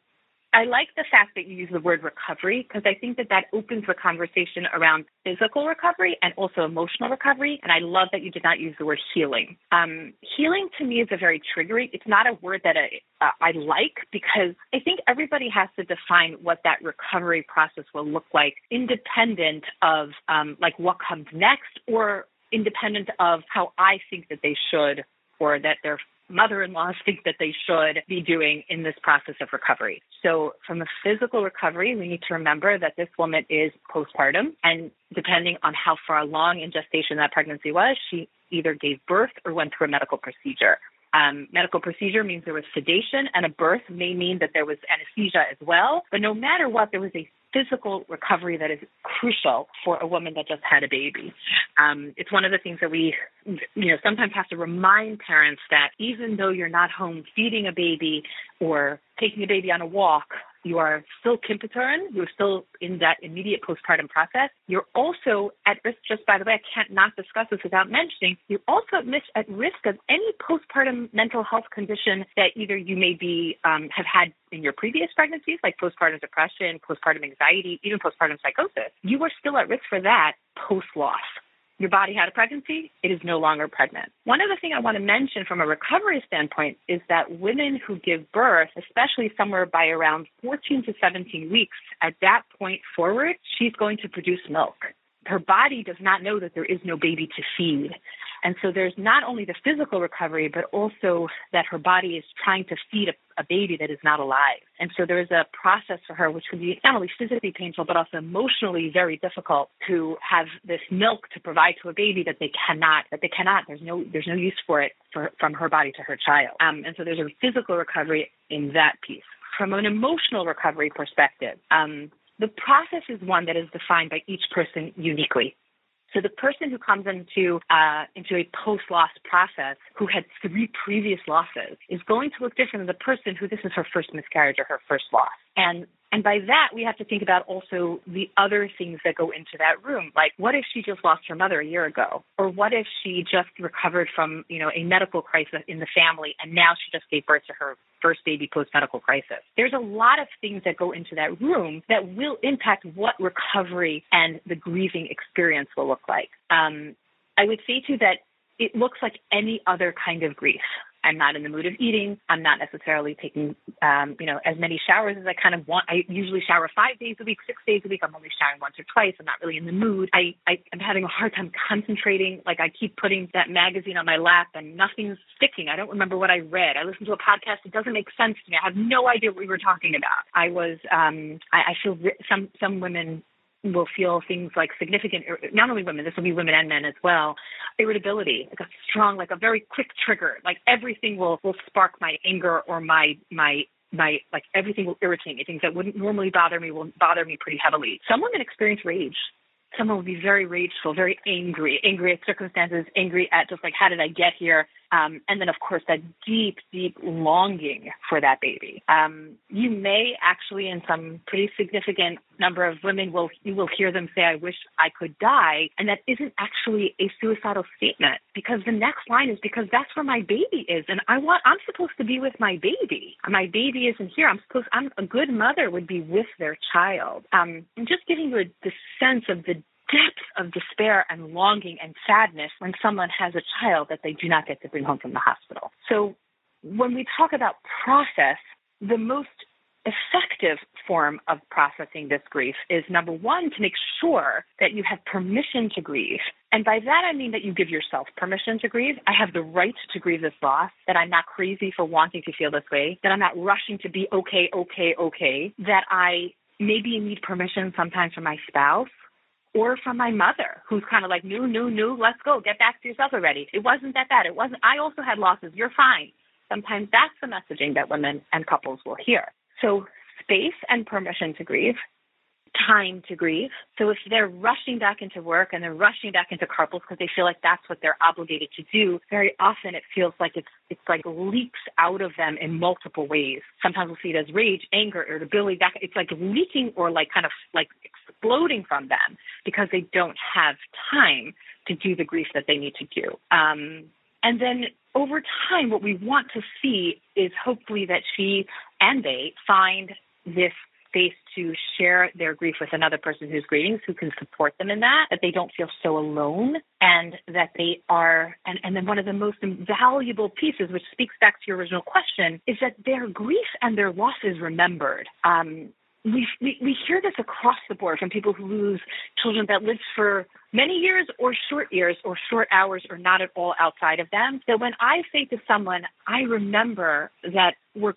I like the fact that you use the word recovery, because I think that that opens the conversation around physical recovery and also emotional recovery. And I love that you did not use the word healing. Um, healing to me is a very triggering. It's not a word that I, uh, I like, because I think everybody has to define what that recovery process will look like, independent of um, like what comes next, or independent of how I think that they should, or that they're mother-in-law think that they should be doing in this process of recovery. So from a physical recovery, we need to remember that this woman is postpartum, and depending on how far along in gestation that pregnancy was, she either gave birth or went through a medical procedure. Um, medical procedure means there was sedation, and a birth may mean that there was anesthesia as well. But no matter what, there was a physical recovery that is crucial for a woman that just had a baby. Um, it's one of the things that we, you know, sometimes have to remind parents that even though you're not home feeding a baby or taking a baby on a walk, you are still kimputurin, you're still in that immediate postpartum process. You're also at risk, just by the way, I can't not discuss this without mentioning, you're also at risk of any postpartum mental health condition that either you may be, um, have had in your previous pregnancies, like postpartum depression, postpartum anxiety, even postpartum psychosis. You are still at risk for that post-loss. Your body had a pregnancy, it is no longer pregnant. One other thing I want to mention from a recovery standpoint is that women who give birth, especially somewhere by around fourteen to seventeen weeks, at that point forward, she's going to produce milk. Her body does not know that there is no baby to feed. And so there's not only the physical recovery, but also that her body is trying to feed a, a baby that is not alive. And so there is a process for her, which would be not only physically painful, but also emotionally very difficult to have this milk to provide to a baby that they cannot, that they cannot, there's no, there's no use for it for, from her body to her child. Um, and so there's a physical recovery in that piece. From an emotional recovery perspective, um, the process is one that is defined by each person uniquely. So the person who comes into uh, into a post-loss process who had three previous losses is going to look different than the person who this is her first miscarriage or her first loss. And and by that, we have to think about also the other things that go into that room. Like, what if she just lost her mother a year ago? Or what if she just recovered from, you know, a medical crisis in the family, and now she just gave birth to her first baby post-medical crisis? There's a lot of things that go into that room that will impact what recovery and the grieving experience will look like. Um, I would say, too, that it looks like any other kind of grief. I'm not in the mood of eating. I'm not necessarily taking, um, you know, as many showers as I kind of want. I usually shower five days a week, six days a week. I'm only showering once or twice. I'm not really in the mood. I, I, I'm having a hard time concentrating. Like, I keep putting that magazine on my lap and nothing's sticking. I don't remember what I read. I listened to a podcast. It doesn't make sense to me. I have no idea what we were talking about. I was, um, I, I feel some, some women will feel things like significant, not only women, this will be women and men as well, irritability, like a strong, like a very quick trigger, like everything will, will spark my anger or my, my, my, like everything will irritate me. Things that wouldn't normally bother me will bother me pretty heavily. Some women experience rage. Someone will be very rageful, very angry, angry at circumstances, angry at just like, how did I get here? Um, and then, of course, that deep, deep longing for that baby. Um, you may actually, in some pretty significant number of women, will you will hear them say, I wish I could die. And that isn't actually a suicidal statement, because the next line is, because that's where my baby is. And I want, I'm supposed to be with my baby. My baby isn't here. I'm supposed, I'm a good mother would be with their child. Um, I'm just giving you a, the sense of the depth of despair and longing and sadness when someone has a child that they do not get to bring home from the hospital. So when we talk about process, the most effective form of processing this grief is, number one, to make sure that you have permission to grieve. And by that, I mean that you give yourself permission to grieve. I have the right to grieve this loss, that I'm not crazy for wanting to feel this way, that I'm not rushing to be okay, okay, okay, that I maybe need permission sometimes from my spouse, or from my mother, who's kind of like, no, no, no, let's go. Get back to yourself already. It wasn't that bad. It wasn't. I also had losses. You're fine. Sometimes that's the messaging that women and couples will hear. So space and permission to grieve, time to grieve. So if they're rushing back into work and they're rushing back into carpools because they feel like that's what they're obligated to do, very often it feels like it's it's like leaks out of them in multiple ways. Sometimes we'll see it as rage, anger, irritability. That, it's like leaking or like kind of like exploding from them because they don't have time to do the grief that they need to do. Um, and then over time, what we want to see is hopefully that she and they find this space to share their grief with another person who's grieving, who can support them in that, that they don't feel so alone, and that they are, and, and then one of the most valuable pieces, which speaks back to your original question, is that their grief and their loss is remembered. Um, we, we, we hear this across the board from people who lose children that lived for many years or short years or short hours or not at all outside of them, that when I say to someone, I remember that we're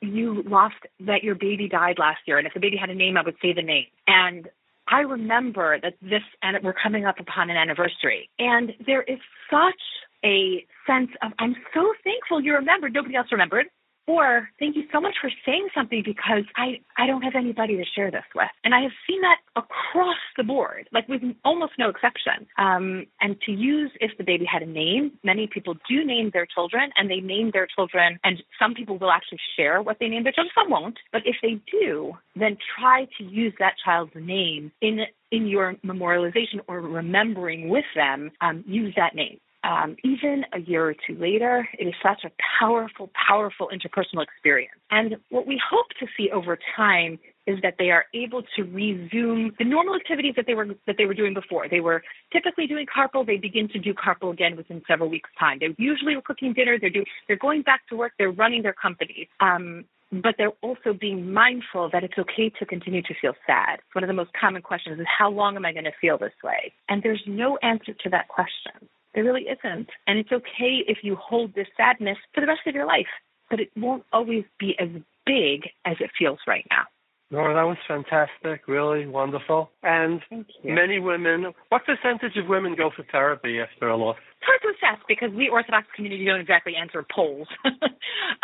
you lost, that your baby died last year. And if the baby had a name, I would say the name. And I remember that this, and we're coming up upon an anniversary. And there is such a sense of, I'm so thankful you remembered, nobody else remembered. Or thank you so much for saying something because I, I don't have anybody to share this with. And I have seen that across the board, like with almost no exception. Um, and to use if the baby had a name, many people do name their children and they name their children. And some people will actually share what they name their children. Some won't. But if they do, then try to use that child's name in, in your memorialization or remembering with them, um, use that name. Um, even a year or two later, it is such a powerful, powerful interpersonal experience. And what we hope to see over time is that they are able to resume the normal activities that they were that they were doing before. They were typically doing carpool. They begin to do carpool again within several weeks' time. They usually are cooking dinner. They're doing. They're going back to work. They're running their companies. Um, But they're also being mindful that it's okay to continue to feel sad. One of the most common questions is, how long am I going to feel this way? And there's no answer to that question. There really isn't. And it's okay if you hold this sadness for the rest of your life, but it won't always be as big as it feels right now. Nora, that was fantastic, really wonderful. And many women, what percentage of women go for therapy after a loss? It's hard to assess because we Orthodox community don't exactly answer polls.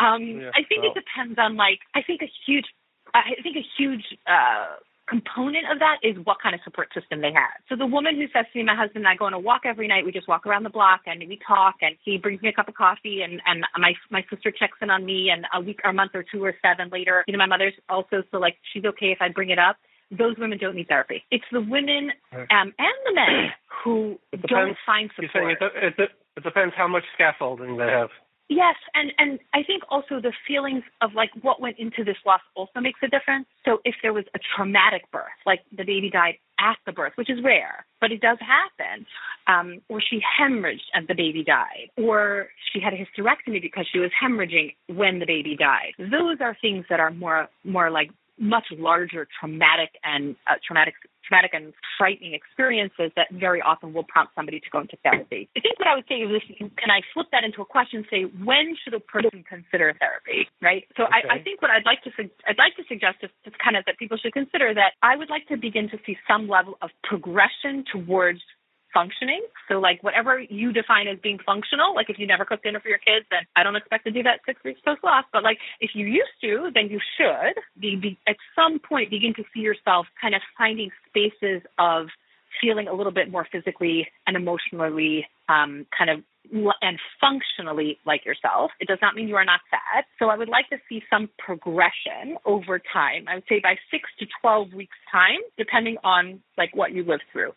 um, yeah, I think well. it depends on, like, I think a huge, I think a huge uh, component of that is what kind of support system they have. So the woman who says to me, my husband and I go on a walk every night, we just walk around the block and we talk and he brings me a cup of coffee and, and my my sister checks in on me, and a week or a month or two or seven later, you know, my mother's also, so like she's okay if I bring it up. Those women don't need therapy. It's the women um, and the men who don't find support. You're saying it, it, it depends how much scaffolding they have. Yes, and, and I think also the feelings of, like, what went into this loss also makes a difference. So if there was a traumatic birth, like the baby died at the birth, which is rare, but it does happen, um, or she hemorrhaged and the baby died, or she had a hysterectomy because she was hemorrhaging when the baby died. Those are things that are more, more like much larger traumatic and uh, traumatic traumatic and frightening experiences that very often will prompt somebody to go into therapy. I think what I would say is, can I flip that into a question, say, when should a person consider therapy, right? So okay. I, I think what I'd like to su- I'd like to suggest is, is kind of that people should consider that I would like to begin to see some level of progression towards functioning. So like whatever you define as being functional, like if you never cooked dinner for your kids, then I don't expect to do that six weeks post-loss. But like if you used to, then you should be, be at some point begin to see yourself kind of finding spaces of feeling a little bit more physically and emotionally um, kind of and functionally like yourself. It does not mean you are not sad. So I would like to see some progression over time. I would say by six to twelve weeks time, depending on like what you lived through.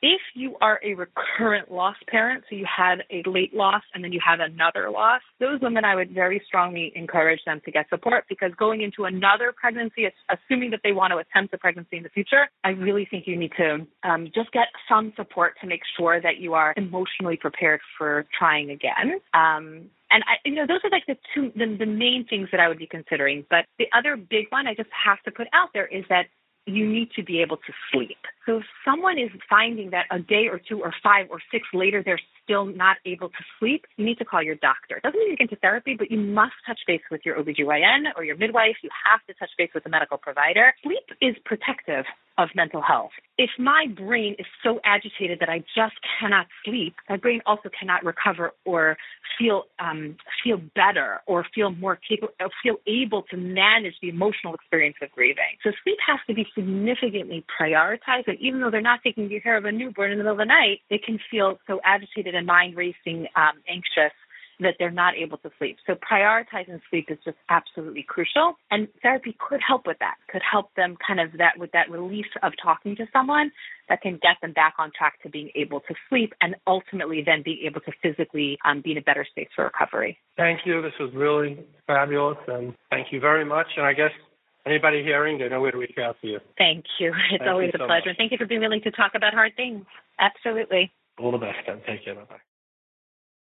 If you are a recurrent loss parent, so you had a late loss and then you have another loss, those women, I would very strongly encourage them to get support, because going into another pregnancy, assuming that they want to attempt a pregnancy in the future, I really think you need to um, just get some support to make sure that you are emotionally prepared for trying again. Um, And, I, you know, those are like the two, the, the main things that I would be considering. But the other big one I just have to put out there is that you need to be able to sleep. So if someone is finding that a day or two or five or six later, they're still not able to sleep, you need to call your doctor. It doesn't mean you get into therapy, but you must touch base with your O B G Y N or your midwife. You have to touch base with a medical provider. Sleep is protective of mental health. If my brain is so agitated that I just cannot sleep, my brain also cannot recover or feel um, feel better or feel more capable, feel able to manage the emotional experience of grieving. So sleep has to be significantly prioritized. And even though they're not taking care of a newborn in the middle of the night, they can feel so agitated and mind racing, um, anxious, that they're not able to sleep. So prioritizing sleep is just absolutely crucial. And therapy could help with that, could help them kind of that with that release of talking to someone that can get them back on track to being able to sleep and ultimately then being able to physically um, be in a better space for recovery. Thank you. This was really fabulous. And thank you very much. And I guess anybody hearing, they know where to reach out to you. Thank you. It's thank always you a so pleasure. Much. Thank you for being willing to talk about hard things. Absolutely. All the best, then. Take care. Bye-bye.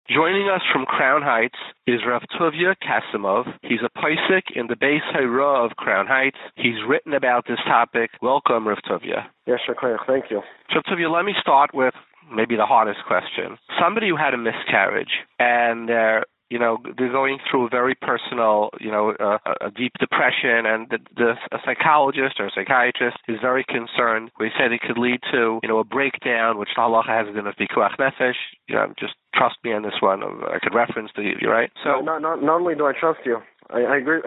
Joining us from Crown Heights is Rabbi Tuvia Kasimov. He's a Posek in the Bais Horaah of Crown Heights. He's written about this topic. Welcome, Rabbi Tuvia. Yes, Rabbi. Thank you. So, Tuvia, let me start with maybe the hardest question. Somebody who had a miscarriage and they're, you know, they're going through a very personal, you know, uh, a deep depression, and the, the a psychologist or a psychiatrist is very concerned. We said it could lead to, you know, a breakdown, which the Halacha has been of pikuach nefesh, you know, just trust me on this one. I could reference to you, right? So not not, not only do I trust you, I, I agree.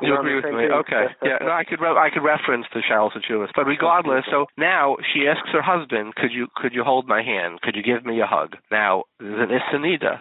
You agree with me? Thing. Okay. Yeah. No, I could re- I could reference the Shalos Hatshuva. But regardless, so now she asks her husband, "Could you could you hold my hand? Could you give me a hug?" Now there's an isanida,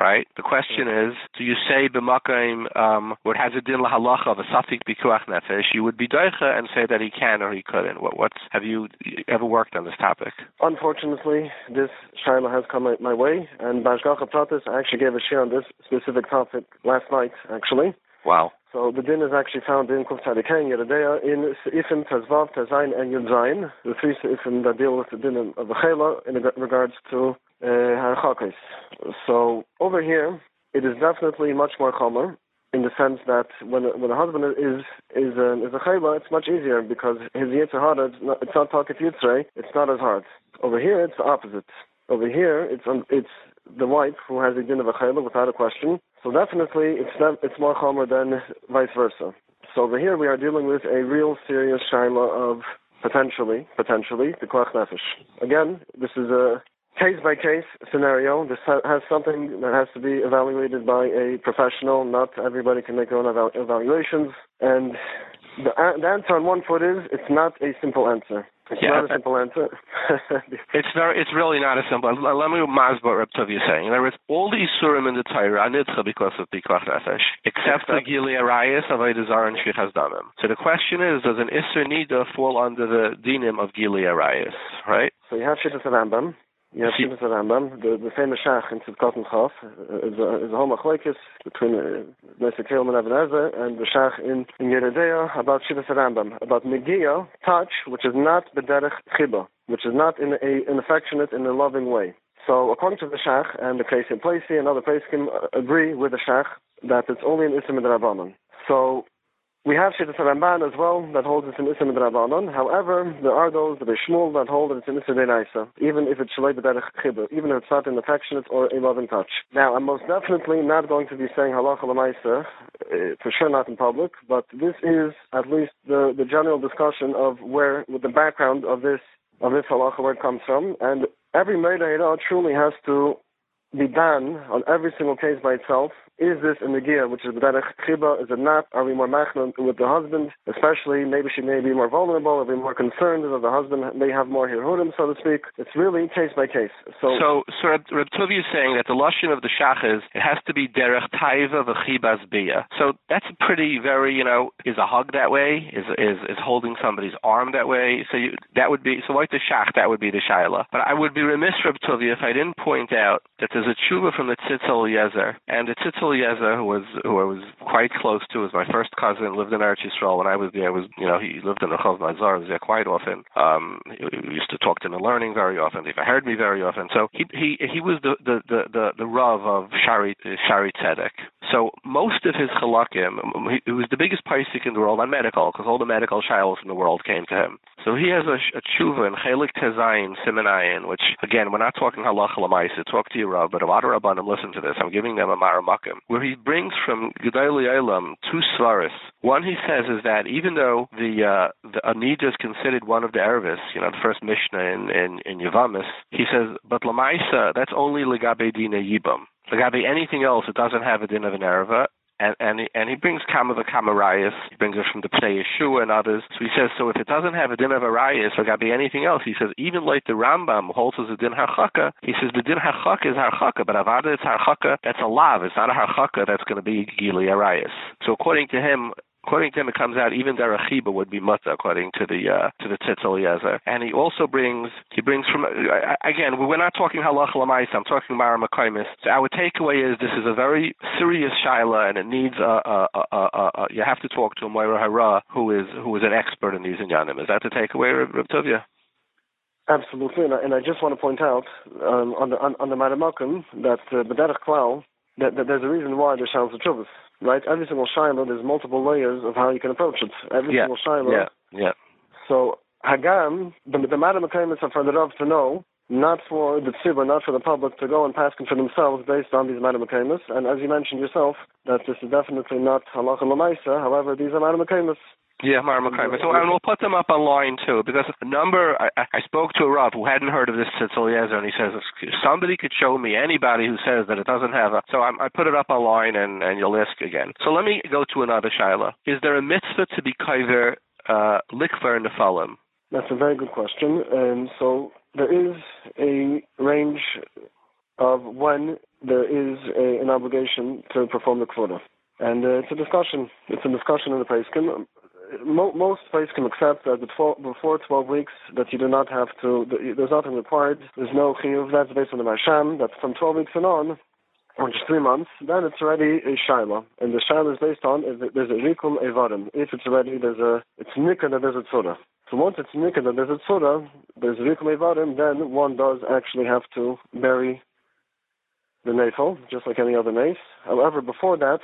right? The question is, do you say b'makayim um, what has a din lahalacha of a safik bikuach nefesh? You would be doicha and say that he can or he couldn't. What, what's have you ever worked on this topic? Unfortunately, this shaila has come out my way, and b'ashgacha pratis, I actually gave a share on this specific topic last night, actually. Wow. So the din is actually found in Kuf Tzadikayin Yeridea in Seifim Tezvav, Tezayin, and Yud Zayin, the three Seifim that deal with the din of the Chela in regards to uh, Harchakis. So over here, it is definitely much more common in the sense that when when a husband is is a, is a Chela, it's much easier because his Yetzer Hara, it's not, it's not Talkit Yitzrei, it's not as hard. Over here, it's the opposite. Over here, it's um, it's the wife who has a din of a chayla without a question. So definitely it's not, it's more chomer than vice versa. So over here we are dealing with a real serious shaila of potentially, potentially, the koach nefesh. Again, this is a case-by-case scenario. This has something that has to be evaluated by a professional. Not everybody can make their own evalu- evaluations. And the, uh, the answer on one foot is it's not a simple answer. It's yeah, not a simple answer. it's very, it's really not a simple answer. Let me remind what Reb Tuvia is saying. There is all these surim in the Torah, anitcha because of Pikuach Nefesh, except the Gilui Arayis, Avodah Zarah, and Shfichas Damim. So the question is, does an Isser Nida fall under the dinim of Gilui Arayis, right? So you have Shittas Rambam. You have Shittas Rambam. The, the famous Shach in Tzidkot and Chof is a, is a whole machlokes between Mesekel and Ebenezer and the Shach in Yeridea about Shittas Rambam, about Megiyah, touch, which is not bederech chiba, which is not in a, an affectionate and a loving way. So according to the Shach and the Kreisim Plesi and other Kreisim agree with the Shach that it's only an Issur Midrabanan. So we have Shittas Ramban as well that holds it's an Issur Midrabanan. However, there are those, the Bishmul, that hold that it's an Issur Deraisa, even if it's Shalei B'derech Chibur, even if it's not an affectionate or a loving touch. Now, I'm most definitely not going to be saying Halacha L'maisa, for sure not in public, but this is at least the, the general discussion of where, with the background of this, of this Halacha, where it comes from. And every Meidah truly has to be done on every single case by itself. Is this a Megiyah, which is B'derech Chiba? Is it not? Are we more machnan with the husband? Especially, maybe she may be more vulnerable. Are we more concerned that the husband may have more hirudim, so to speak? It's really case by case. So, so, so Reb Tuvia is saying that the lashon of the Shach is, it has to be derech taiva v'chibas bia. So that's a pretty very, you know, is a hug that way? Is is is holding somebody's arm that way? So you, that would be, so like the Shach, that would be the Shaila. But I would be remiss, Reb Tuvia, if I didn't point out that there's a tshuva from the Tzitz Eliezer, and the Tzitz Eliezer, who was who I was quite close to, was my first cousin, lived in Eretz Yisrael when I was there. Was you know he lived in Rehov Mazar, was there quite often. Um, we used to talk to him in learning very often. He heard me very often. So he he he was the the the the, the Rav of Shari Shari Tzedek. So most of his chalakim, he was the biggest paisik in the world on medical, because all the medical shilas in the world came to him. So he has a, a tshuva in Chelik Tezayin Simenayin, which again we're not talking halacha l'maisa. Talk to your Rav, but a lot of Rabbanim listen to this. I'm giving them a maramakim, where he brings from Gedali Eilam two svaris. One he says is that even though the uh, the Anida is considered one of the Ervis, you know, the first Mishnah in, in, in Yevamis, he says, but Lamaisa, that's only Legabe Dina Yibam. Legabe anything else, it doesn't have a din of an Erva. And and he, and he brings Kama v'Kamarayas. He brings it from the Pnei Yeshua and others. So he says, so if it doesn't have a din of Arayas or got to be anything else, he says, even like the Rambam who holds as a din harchaka, he says the din harchaka is harchaka, but avada it's harchaka. That's a lav. It's not a harchaka that's going to be Gilui Arayas. So according to him. According to him, it comes out even derech chiba would be mutter, according to the uh, to the Tzitz Eliezer. And he also brings he brings from uh, again we're not talking halacha l'maisa. I'm talking Mara Mekaymis. So our takeaway is this is a very serious shaila, and it needs a, a, a, a, a, a you have to talk to a Moira Hara who is who is an expert in these inyanim. Is that the takeaway, Reb Tuvia? Absolutely, and I, and I just want to point out um, on the on, on the Mara Mekaymis that uh, b'derech klal that, that there's a reason why there's shailas teshuvos. Right? Every single shiloh, there's multiple layers of how you can approach it. Every yeah, single shiloh. Yeah, yeah. So, Hagam, the, the Mara Mekaymis are for the Rav to know, not for the Tzibah, not for the public to go and pass them for themselves based on these Mara Mekaymis. And as you mentioned yourself, that this is definitely not halacha l'maisa, however, these are Mara Mekaymis. Yeah, Mara Mekaymis. So, and we'll put them up online too, because a number, I, I spoke to a Rav who hadn't heard of this Tzitz Eliezer, and he says, if somebody could show me anybody who says that it doesn't have a, so I'm, I put it up online and, and you'll ask again. So let me go to another Shaila. Is there a mitzvah to be kaiver uh, likvar nefalim? That's a very good question. And so there is a range of when there is a, an obligation to perform the kvodah. And uh, it's a discussion. It's a discussion in the Paiskim. Most places can accept that before twelve weeks that you do not have to, there's nothing required, there's no chiyuv, that's based on the Masham, that from twelve weeks and on, which is three months, then it's already a shaila. And the shaila is based on, if there's a rikum evarim. If it's already, there's a, it's nikah that there's a tzura. So once it's nikah that there's a tzura, there's a rikum evarim, then one does actually have to bury the nafel, just like any other nace. However, before that,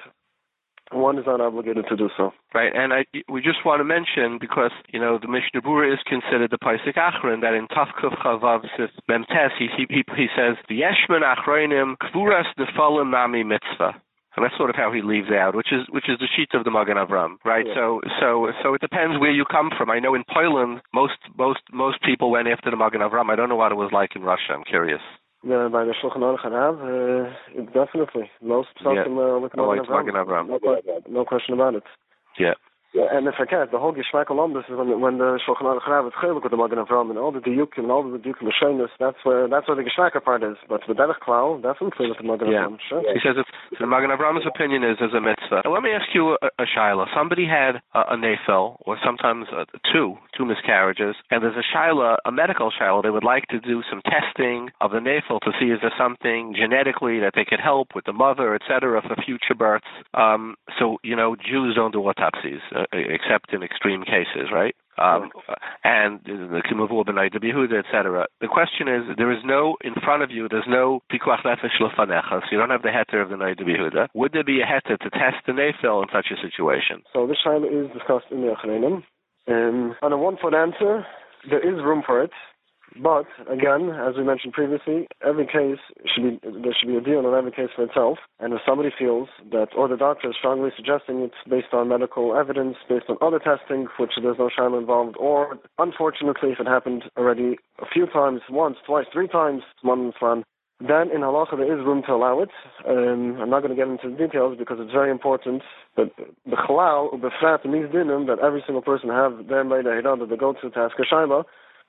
one is not obligated to do so. Right, and I, we just want to mention, because, you know, the Mishnah Berurah is considered the Posek Achron, that in Tafkuf Chavav Sif Memtes, he, he, he says, the Yeshman Achronim Kvuras Nefalim Nami Mitzvah. And that's sort of how he leaves out, which is which is the sheet of the Magen Avram, right? Yeah. So so so it depends where you come from. I know in Poland, most most most people went after the Magen Avram. I don't know what it was like in Russia. I'm curious. Yeah, by the Shulchan Aruch and Av, uh, definitely. Most psaltim yeah. uh, with Magen, like Avram. Magen Avram. No, no, no question about it. Yeah. Yeah, and if I can, the whole Geshmak Olamdus is when, when the Shulchan Aruch Rav is Chelik with the Magen Avram and all the Diyukim and all the Diyukim Mishnayos. That's where that's where the Geshmak part is. But the Derech Klal, definitely with the Magen yeah. Avram. Sure. He says it's, the Magen Avram's opinion is as a mitzvah. Now, let me ask you a, a shaila. Somebody had a, a nefel, or sometimes a, two two miscarriages, and there's a shaila, a medical shaila. They would like to do some testing of the nefel to see if there's something genetically that they could help with the mother, et cetera, for future births. Um, so you know, Jews don't do autopsies. Uh, except in extreme cases, right? Um, and the Kimavur B'nai De Behuda, et cetera. The question is, there is no, in front of you, there's no Pikuach Nefesh Lefanecha, so you don't have the heter of the B'nai De Behuda. Would there be a heter to test the nefil in such a situation? So this time is discussed in the Achreinim. Um, on a one-foot answer, there is room for it, but, again, as we mentioned previously, every case, should be there should be a deal on every case for itself. And if somebody feels that, or the doctor is strongly suggesting it's based on medical evidence, based on other testing, which there's no shame involved, or, unfortunately, if it happened already a few times, once, twice, three times, one one, then in Halacha there is room to allow it. Um, I'm not going to get into the details because it's very important that the Chalal, Ubefrat, and these dinim, that every single person have their Meida Hira that they go to to ask a Shaila.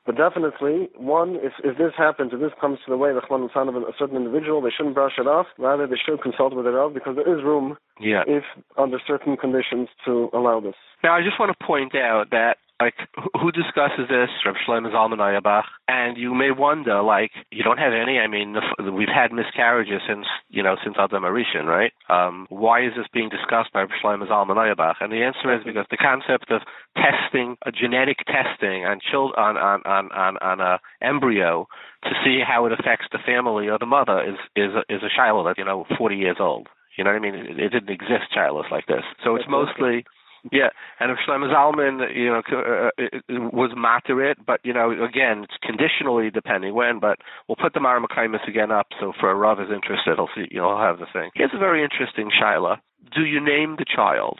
But definitely, one, if, if this happens, if this comes to the way, the Chman and Son of a certain individual, they shouldn't brush it off. Rather, they should consult with it out, because there is room, yeah. if under certain conditions, to allow this. Now, I just want to point out that, like, who discusses this? Rabbi Shlomo Zalman Auerbach. And you may wonder, like, you don't have any, I mean, we've had miscarriages since, you know, since Adam Arishan, right? Um, why is this being discussed by Rabbi Shlomo Zalman Auerbach? And the answer is because the concept of testing, a genetic testing on child, on, on, on, on, on a embryo to see how it affects the family or the mother is, is, a, is a shiloh that, you know, forty years old. You know what I mean? It, it didn't exist, shilohs like this. So it's mostly... Yeah, and if Shlomo Zalman, you know, uh, was moderate, but, you know, again, it's conditionally depending when, but we'll put the Mara Mekaymis again up, so for a Rav is interested, he'll see, you'll know, have the thing. Here's a very interesting shaila. Do you name the child?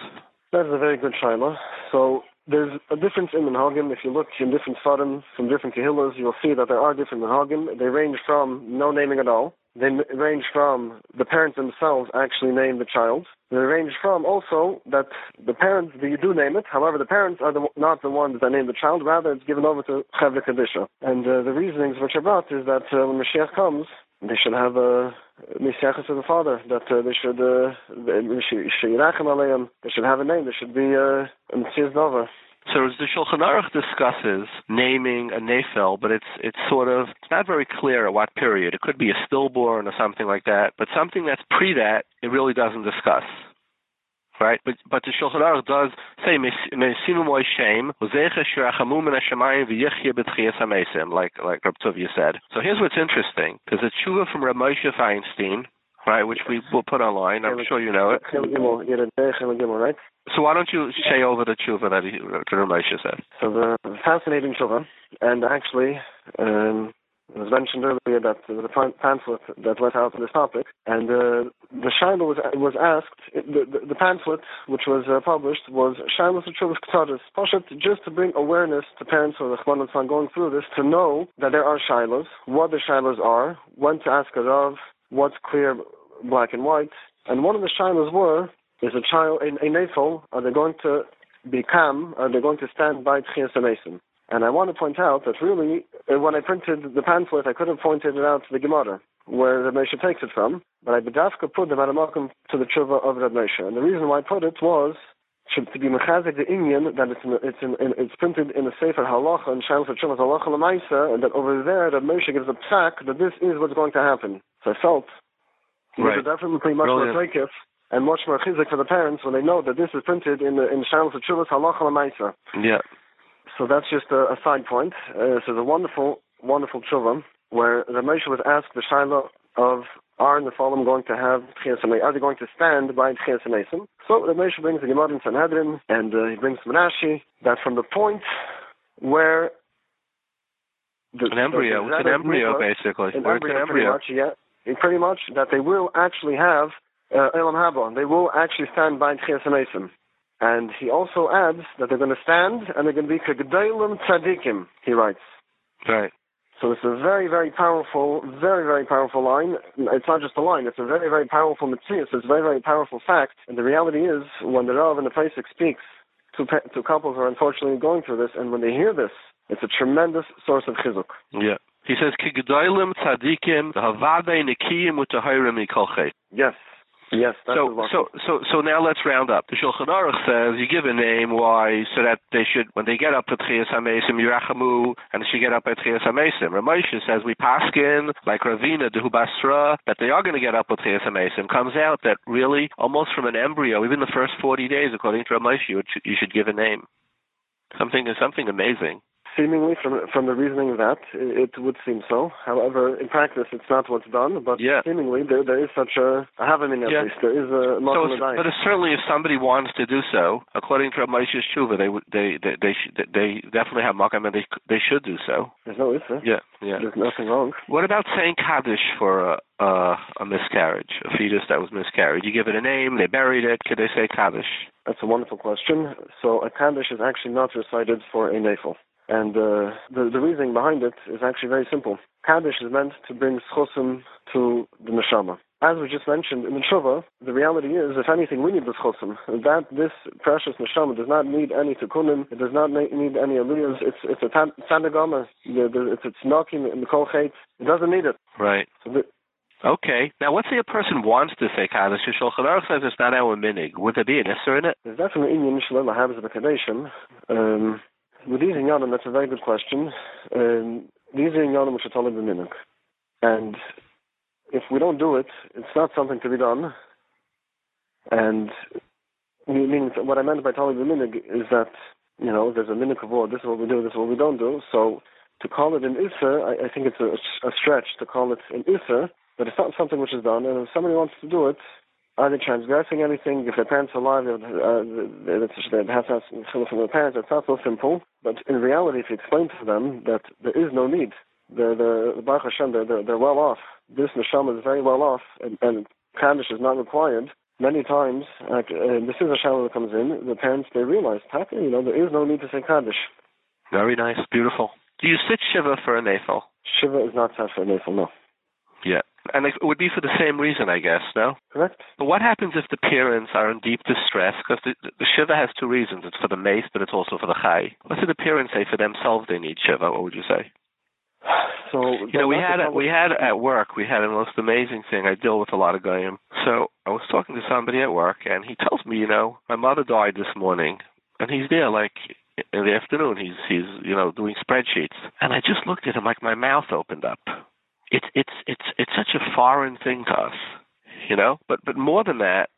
That is a very good shaila. So there's a difference in Menhagim. If you look in different Sodom, from different Kehillas, you'll see that there are different Menhagim. They range from no naming at all. They range from the parents themselves actually name the child. They range from also that the parents, you do name it, however, the parents are the, not the ones that name the child, rather it's given over to Chevra Kadisha. And uh, the reasonings which are brought is that uh, when Mashiach comes, they should have a Messiah to the father, that uh, they should uh, they should have a name, there should be a Messiah Nova. So the Shulchan Aruch discusses naming a nefil, but it's it's sort of it's not very clear at what period. It could be a stillborn or something like that, but something that's pre that, it really doesn't discuss, right? But but the Shulchan Aruch does say me'simoy shem uzecha shirachamum min hashamayim v'yichya b'tchias hamesim, like like Rabbi Tuvia said. So here's what's interesting: there's a tshuva from Rabbi Moshe Feinstein, right, which we will put online. I'm sure you know it. Right? So why don't you say over the tshuva that he, the Ramayusha said? So the fascinating tshuva, and actually, um, it was mentioned earlier that uh, the pamphlet that went out on this topic, and uh, the shaila was was asked, the, the, the pamphlet which was uh, published was Shailas and Tshuvas K'tadis, Poshet, just to bring awareness to parents or the Chman Litzlan going through this, to know that there are shailas, what the shailas are, when to ask it of, what's clear, black and white, and one of the shailas were, is a child, a, a nefil, are they going to become, are they going to stand by Tchias HaMesim? And I want to point out that really, when I printed the pamphlet, I could have pointed it out to the Gemara, where Reb Moshe takes it from, but I bedafka put the Maramakum to the tshuva of Reb Moshe. And the reason why I put it was, to be mechazik the inyan, that it's in, it's, in, it's printed in a Sefer Halacha, and Shailas HaTshuvas Halacha L'maisa, and that over there, Reb Moshe gives a psak, that this is what's going to happen. So I felt, right. It was definitely much more takeif, and much more chizik for the parents when they know that this is printed in the in Shailas HaTshuvas Halacha L'maisa. Yeah. So that's just a, a side point. Uh, so the wonderful, wonderful tshuva where Ramesh was asked the shaila of are in the Nephilim going to have Tchias HaMeisim? Are they going to stand by Tchias HaMeisim? So Rabbi Moshe brings the Gemara in Sanhedrin, and uh, he brings from Rashi that from the point where the, an embryo, it's an embryo Misa, basically. An embryo, an embryo. Pretty much, yeah, pretty much that they will actually have uh, Elam Haba. They will actually stand by Tchias HaMeisim. And he also adds that they're going to stand and they're going to be K'gdeilim Tzadikim, he writes. Right. So it's a very, very powerful, very, very powerful line. It's not just a line. It's a very, very powerful mitzvah. It's a very, very powerful fact. And the reality is, when the Rav and the Posek speaks to, to couples who are unfortunately going through this, and when they hear this, it's a tremendous source of chizuk. Yeah. He says, K'gdeilim Tzadikim, Havadei Nekiyim U'Tahirim Mikolchet. Yes. Yes, that's so, so so so now let's round up. The Shulchan Aruch says you give a name why so that they should when they get up at Tchias HaMeisim Yirachamu and they should get up at Tchias HaMeisim. Ramayusha says we paskin like Ravina Dehu Basra that they are going to get up at Tchias HaMeisim. Comes out that really almost from an embryo, even the first forty days, according to Ramayusha, you should, you should give a name. Something is something amazing. Seemingly, from from the reasoning of that, it, it would seem so. However, in practice, it's not what's done. But yeah. seemingly, there there is such a I have an at yeah. least there is a model so but certainly, if somebody wants to do so, according to Rabbi Moshe Shuva, they they they they, should, they definitely have makam and they they should do so. There's no issue. Yeah, yeah. There's nothing wrong. What about saying Kaddish for a a, a miscarriage, a fetus that was miscarried? You give it a name, they buried it. Could they say Kaddish? That's a wonderful question. So a Kaddish is actually not recited for a nafel. And uh, the, the reasoning behind it is actually very simple. Kaddish is meant to bring schosim to the neshama. As we just mentioned in the Shuvah, the reality is, if anything, we need the schosim. That this precious neshama does not need any tikkunim. It does not need any aliyahs. It's it's a tanagama. It's it's nakim and mikol chet. It doesn't need it. Right. So the, Okay. Now, let's say a person wants to say Kaddish. Shulchan Aruch says it's not our minig. Would there be an isser in it? There's definitely an inyan shalom habes b'kaddishim. Um... With these inyanim, that's a very good question. Um, these are inyanim which are totally b'minuk. And if we don't do it, it's not something to be done. And meaning what I meant by totally b'minuk is that, you know, there's a minuk of what, this is what we do, this is what we don't do. So to call it an isser, I, I think it's a, a stretch to call it an isser, but it's not something which is done. And if somebody wants to do it, are they transgressing anything? If their parents are alive, uh, they have to ask from their parents. It's not so simple. But in reality, if you explain to them that there is no need, they're, they're, Baruch Hashem, they're, they're well off. This neshama is very well off, and, and Kaddish is not required. Many times, like, uh, this is a shalom that comes in, the parents, they realize, you know, there is no need to say Kaddish. Very nice, beautiful. Do you sit Shiva for a nafel? Shiva is not sat for a nafel, no. Yeah. And it would be for the same reason, I guess, no? Correct. But what happens if the parents are in deep distress? Because the, the Shiva has two reasons. It's for the mace, but it's also for the chai. What did the parents say for themselves they need Shiva? What would you say? So You know, we had, a, we had at work, we had the most amazing thing. I deal with a lot of goyim. So I was talking to somebody at work, and he tells me, you know, my mother died this morning. And he's there, like... in the afternoon, he's, he's you know, doing spreadsheets. And I just looked at him like my mouth opened up. It's it's it's it's such a foreign thing to us, you know. But but more than that,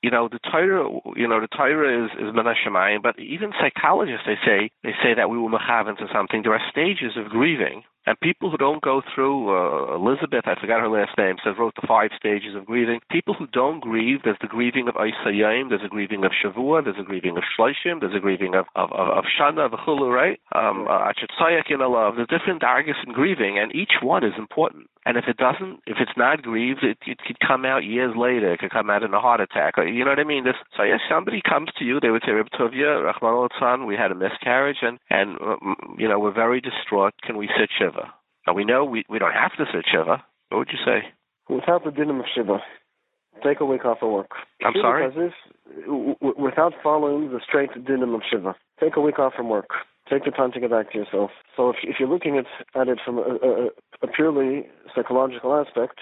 you know, the Torah, you know, the Torah is is min hashamayim. But even psychologists, they say they say that we were mechaven to something. There are stages of grieving, and people who don't go through uh, Elizabeth, I forgot her last name, says wrote the five stages of grieving. People who don't grieve, there's the grieving of Isayim, there's a grieving of Shavua, there's a grieving of Shloshim, there's a grieving of of of, of Shana v'chulu, right? Um, uh, Achitzayak in love. There's different dargis in grieving, and each one is important. And if it doesn't, if it's not grieved, it, it could come out years later. It could come out in a heart attack. You know what I mean? This, so if somebody comes to you, they would say, Rabbi Tuvia, Rachman Litzlan, we had a miscarriage, and, and you know, we're very distraught. Can we sit Shiva? And we know we, we don't have to sit Shiva. What would you say? Without the dinam of Shiva, take a week off of work. I'm Shiva sorry? This, without following the straight dinam of Shiva, take a week off from work. Take the time to get back to yourself. So if, if you're looking at, at it from a, a, a purely psychological aspect,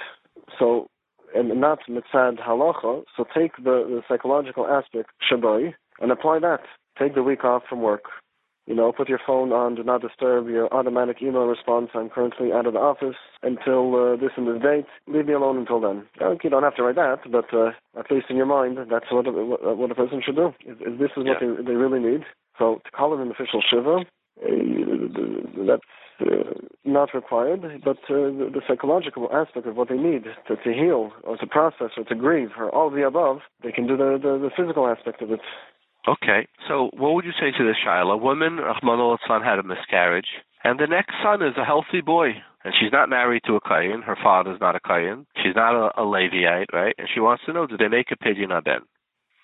so and not mitzad halacha, so take the, the psychological aspect, shabai, and apply that. Take the week off from work. You know, put your phone on, do not disturb, your automatic email response, I'm currently out of the office until uh, this and this date, leave me alone until then. You don't have to write that, but uh, at least in your mind, that's what a, what a person should do. If, if this is what yeah. they, they really need. So to call it an official Shiva, uh, that's, uh, you not required, but uh, the, the psychological aspect of what they need to, to heal or to process or to grieve or all of the above, they can do the, the, the physical aspect of it. Okay, so what would you say to this, Shaila? A woman, Rahman al-San, had a miscarriage, and the next son is a healthy boy, and she's not married to a Kayin, her father's not a Kayin, she's not a, a Leviite, right? And she wants to know, do they make a Pidyon Haben?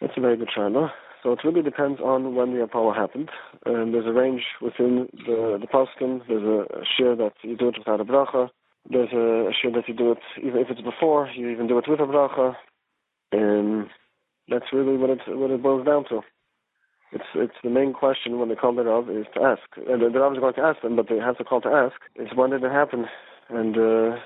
That's a very good Shaila. So it really depends on when the Apollo happened. Um, there's a range within the, the Poskim. There's a, a shiur that you do it without a bracha. There's a, a shiur that you do it, even if it's before, you even do it with a bracha. And that's really what it, what it boils down to. It's it's the main question when they call the Rav is to ask. And the Rav is going to ask them, but they have to call to ask. It's when did it happen? And uh,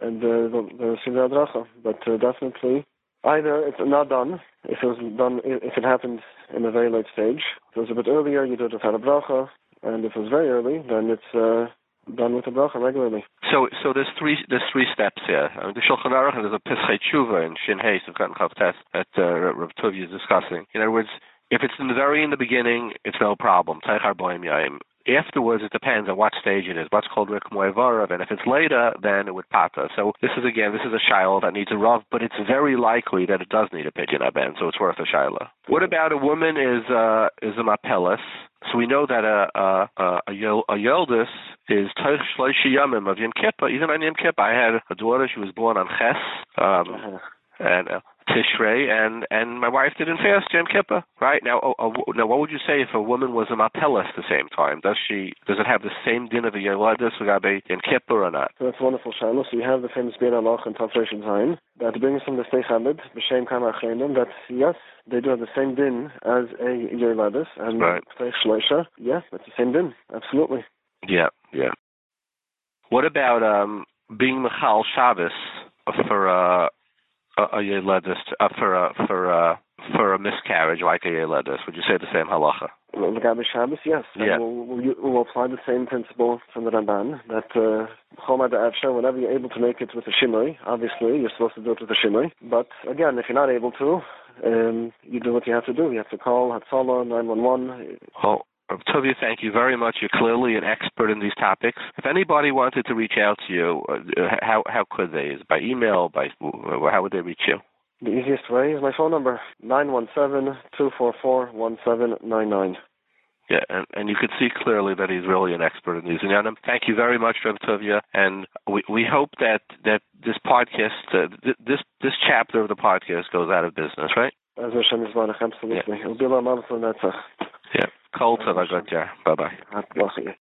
and uh, the Sidra bracha. But uh, definitely, either it's not done, if it was done, if it happened in a very late stage. If it was a bit earlier, you do it without a bracha, and if it was very early, then it's uh, done with a bracha regularly. So, so there's three there's three steps here. I mean, the Shulchan Aruch, there's a Pesach Tshuva in Shin Hay Sivkan Chav Tes that uh, Rabbi Tuvia is discussing. In other words, if it's in the very in the beginning, it's no problem. Teichar Boim Yaim. Afterwards, it depends on what stage it is, what's called Rik Moivarav, and if it's later, then it would pata. So this is, again, this is a shiloh that needs a rav, but it's very likely that it does need a Pidyon Haben, so it's worth a shiloh. What about a woman is uh, is a mapelis? So we know that a a a, a yoldis is Teich Shloshi Yamim of Yom Kippur. Even on Yom Kippur, I had a daughter, she was born on Ches, um, and... Uh, Tishrei, and, and my wife didn't fast Yom Kippur, right? Now, a, a, now, what would you say if a woman was a mapelis the same time? Does she does it have the same din of a Yoladis V'gabe Yom Kippur or not? So that's wonderful, Shiloh. So you have the famous Bein Halacha and Tavreshin Zayin that brings from the Stei Chabad, B'Shem Kama Achreinim, that yes, they do have the same din as a Yoladis, and right. Stei Shleisha, yes, that's the same din, absolutely. Yeah, yeah. What about um, being Mechal Shabbos for... Uh, A Yeledus uh, for a for a for a miscarriage like a Yeledus, would you say the same halacha? L'gabe Shabbos, yes. Yeah. We'll, we'll, we'll apply the same principle from the Ramban that chol uh, whenever you're able to make it with a shimui, obviously you're supposed to do it with a shimui. But again, if you're not able to, um, you do what you have to do. You have to call Hatzalah nine one one. Oh. Tuvia, thank you very much. You're clearly an expert in these topics. If anybody wanted to reach out to you, uh, how how could they? Is it by email? By how would they reach you? The easiest way is my phone number, nine one seven, two four four, one seven nine nine. Yeah, and, and you could see clearly that he's really an expert in these. And thank you very much, Rabbi Tuvia, and we we hope that, that this podcast, uh, th- this this chapter of the podcast goes out of business, right? As Hashem is absolutely. Yeah. It will be a lot of fun. That's a... Yeah. Kol Tov, I got you. Bye-bye.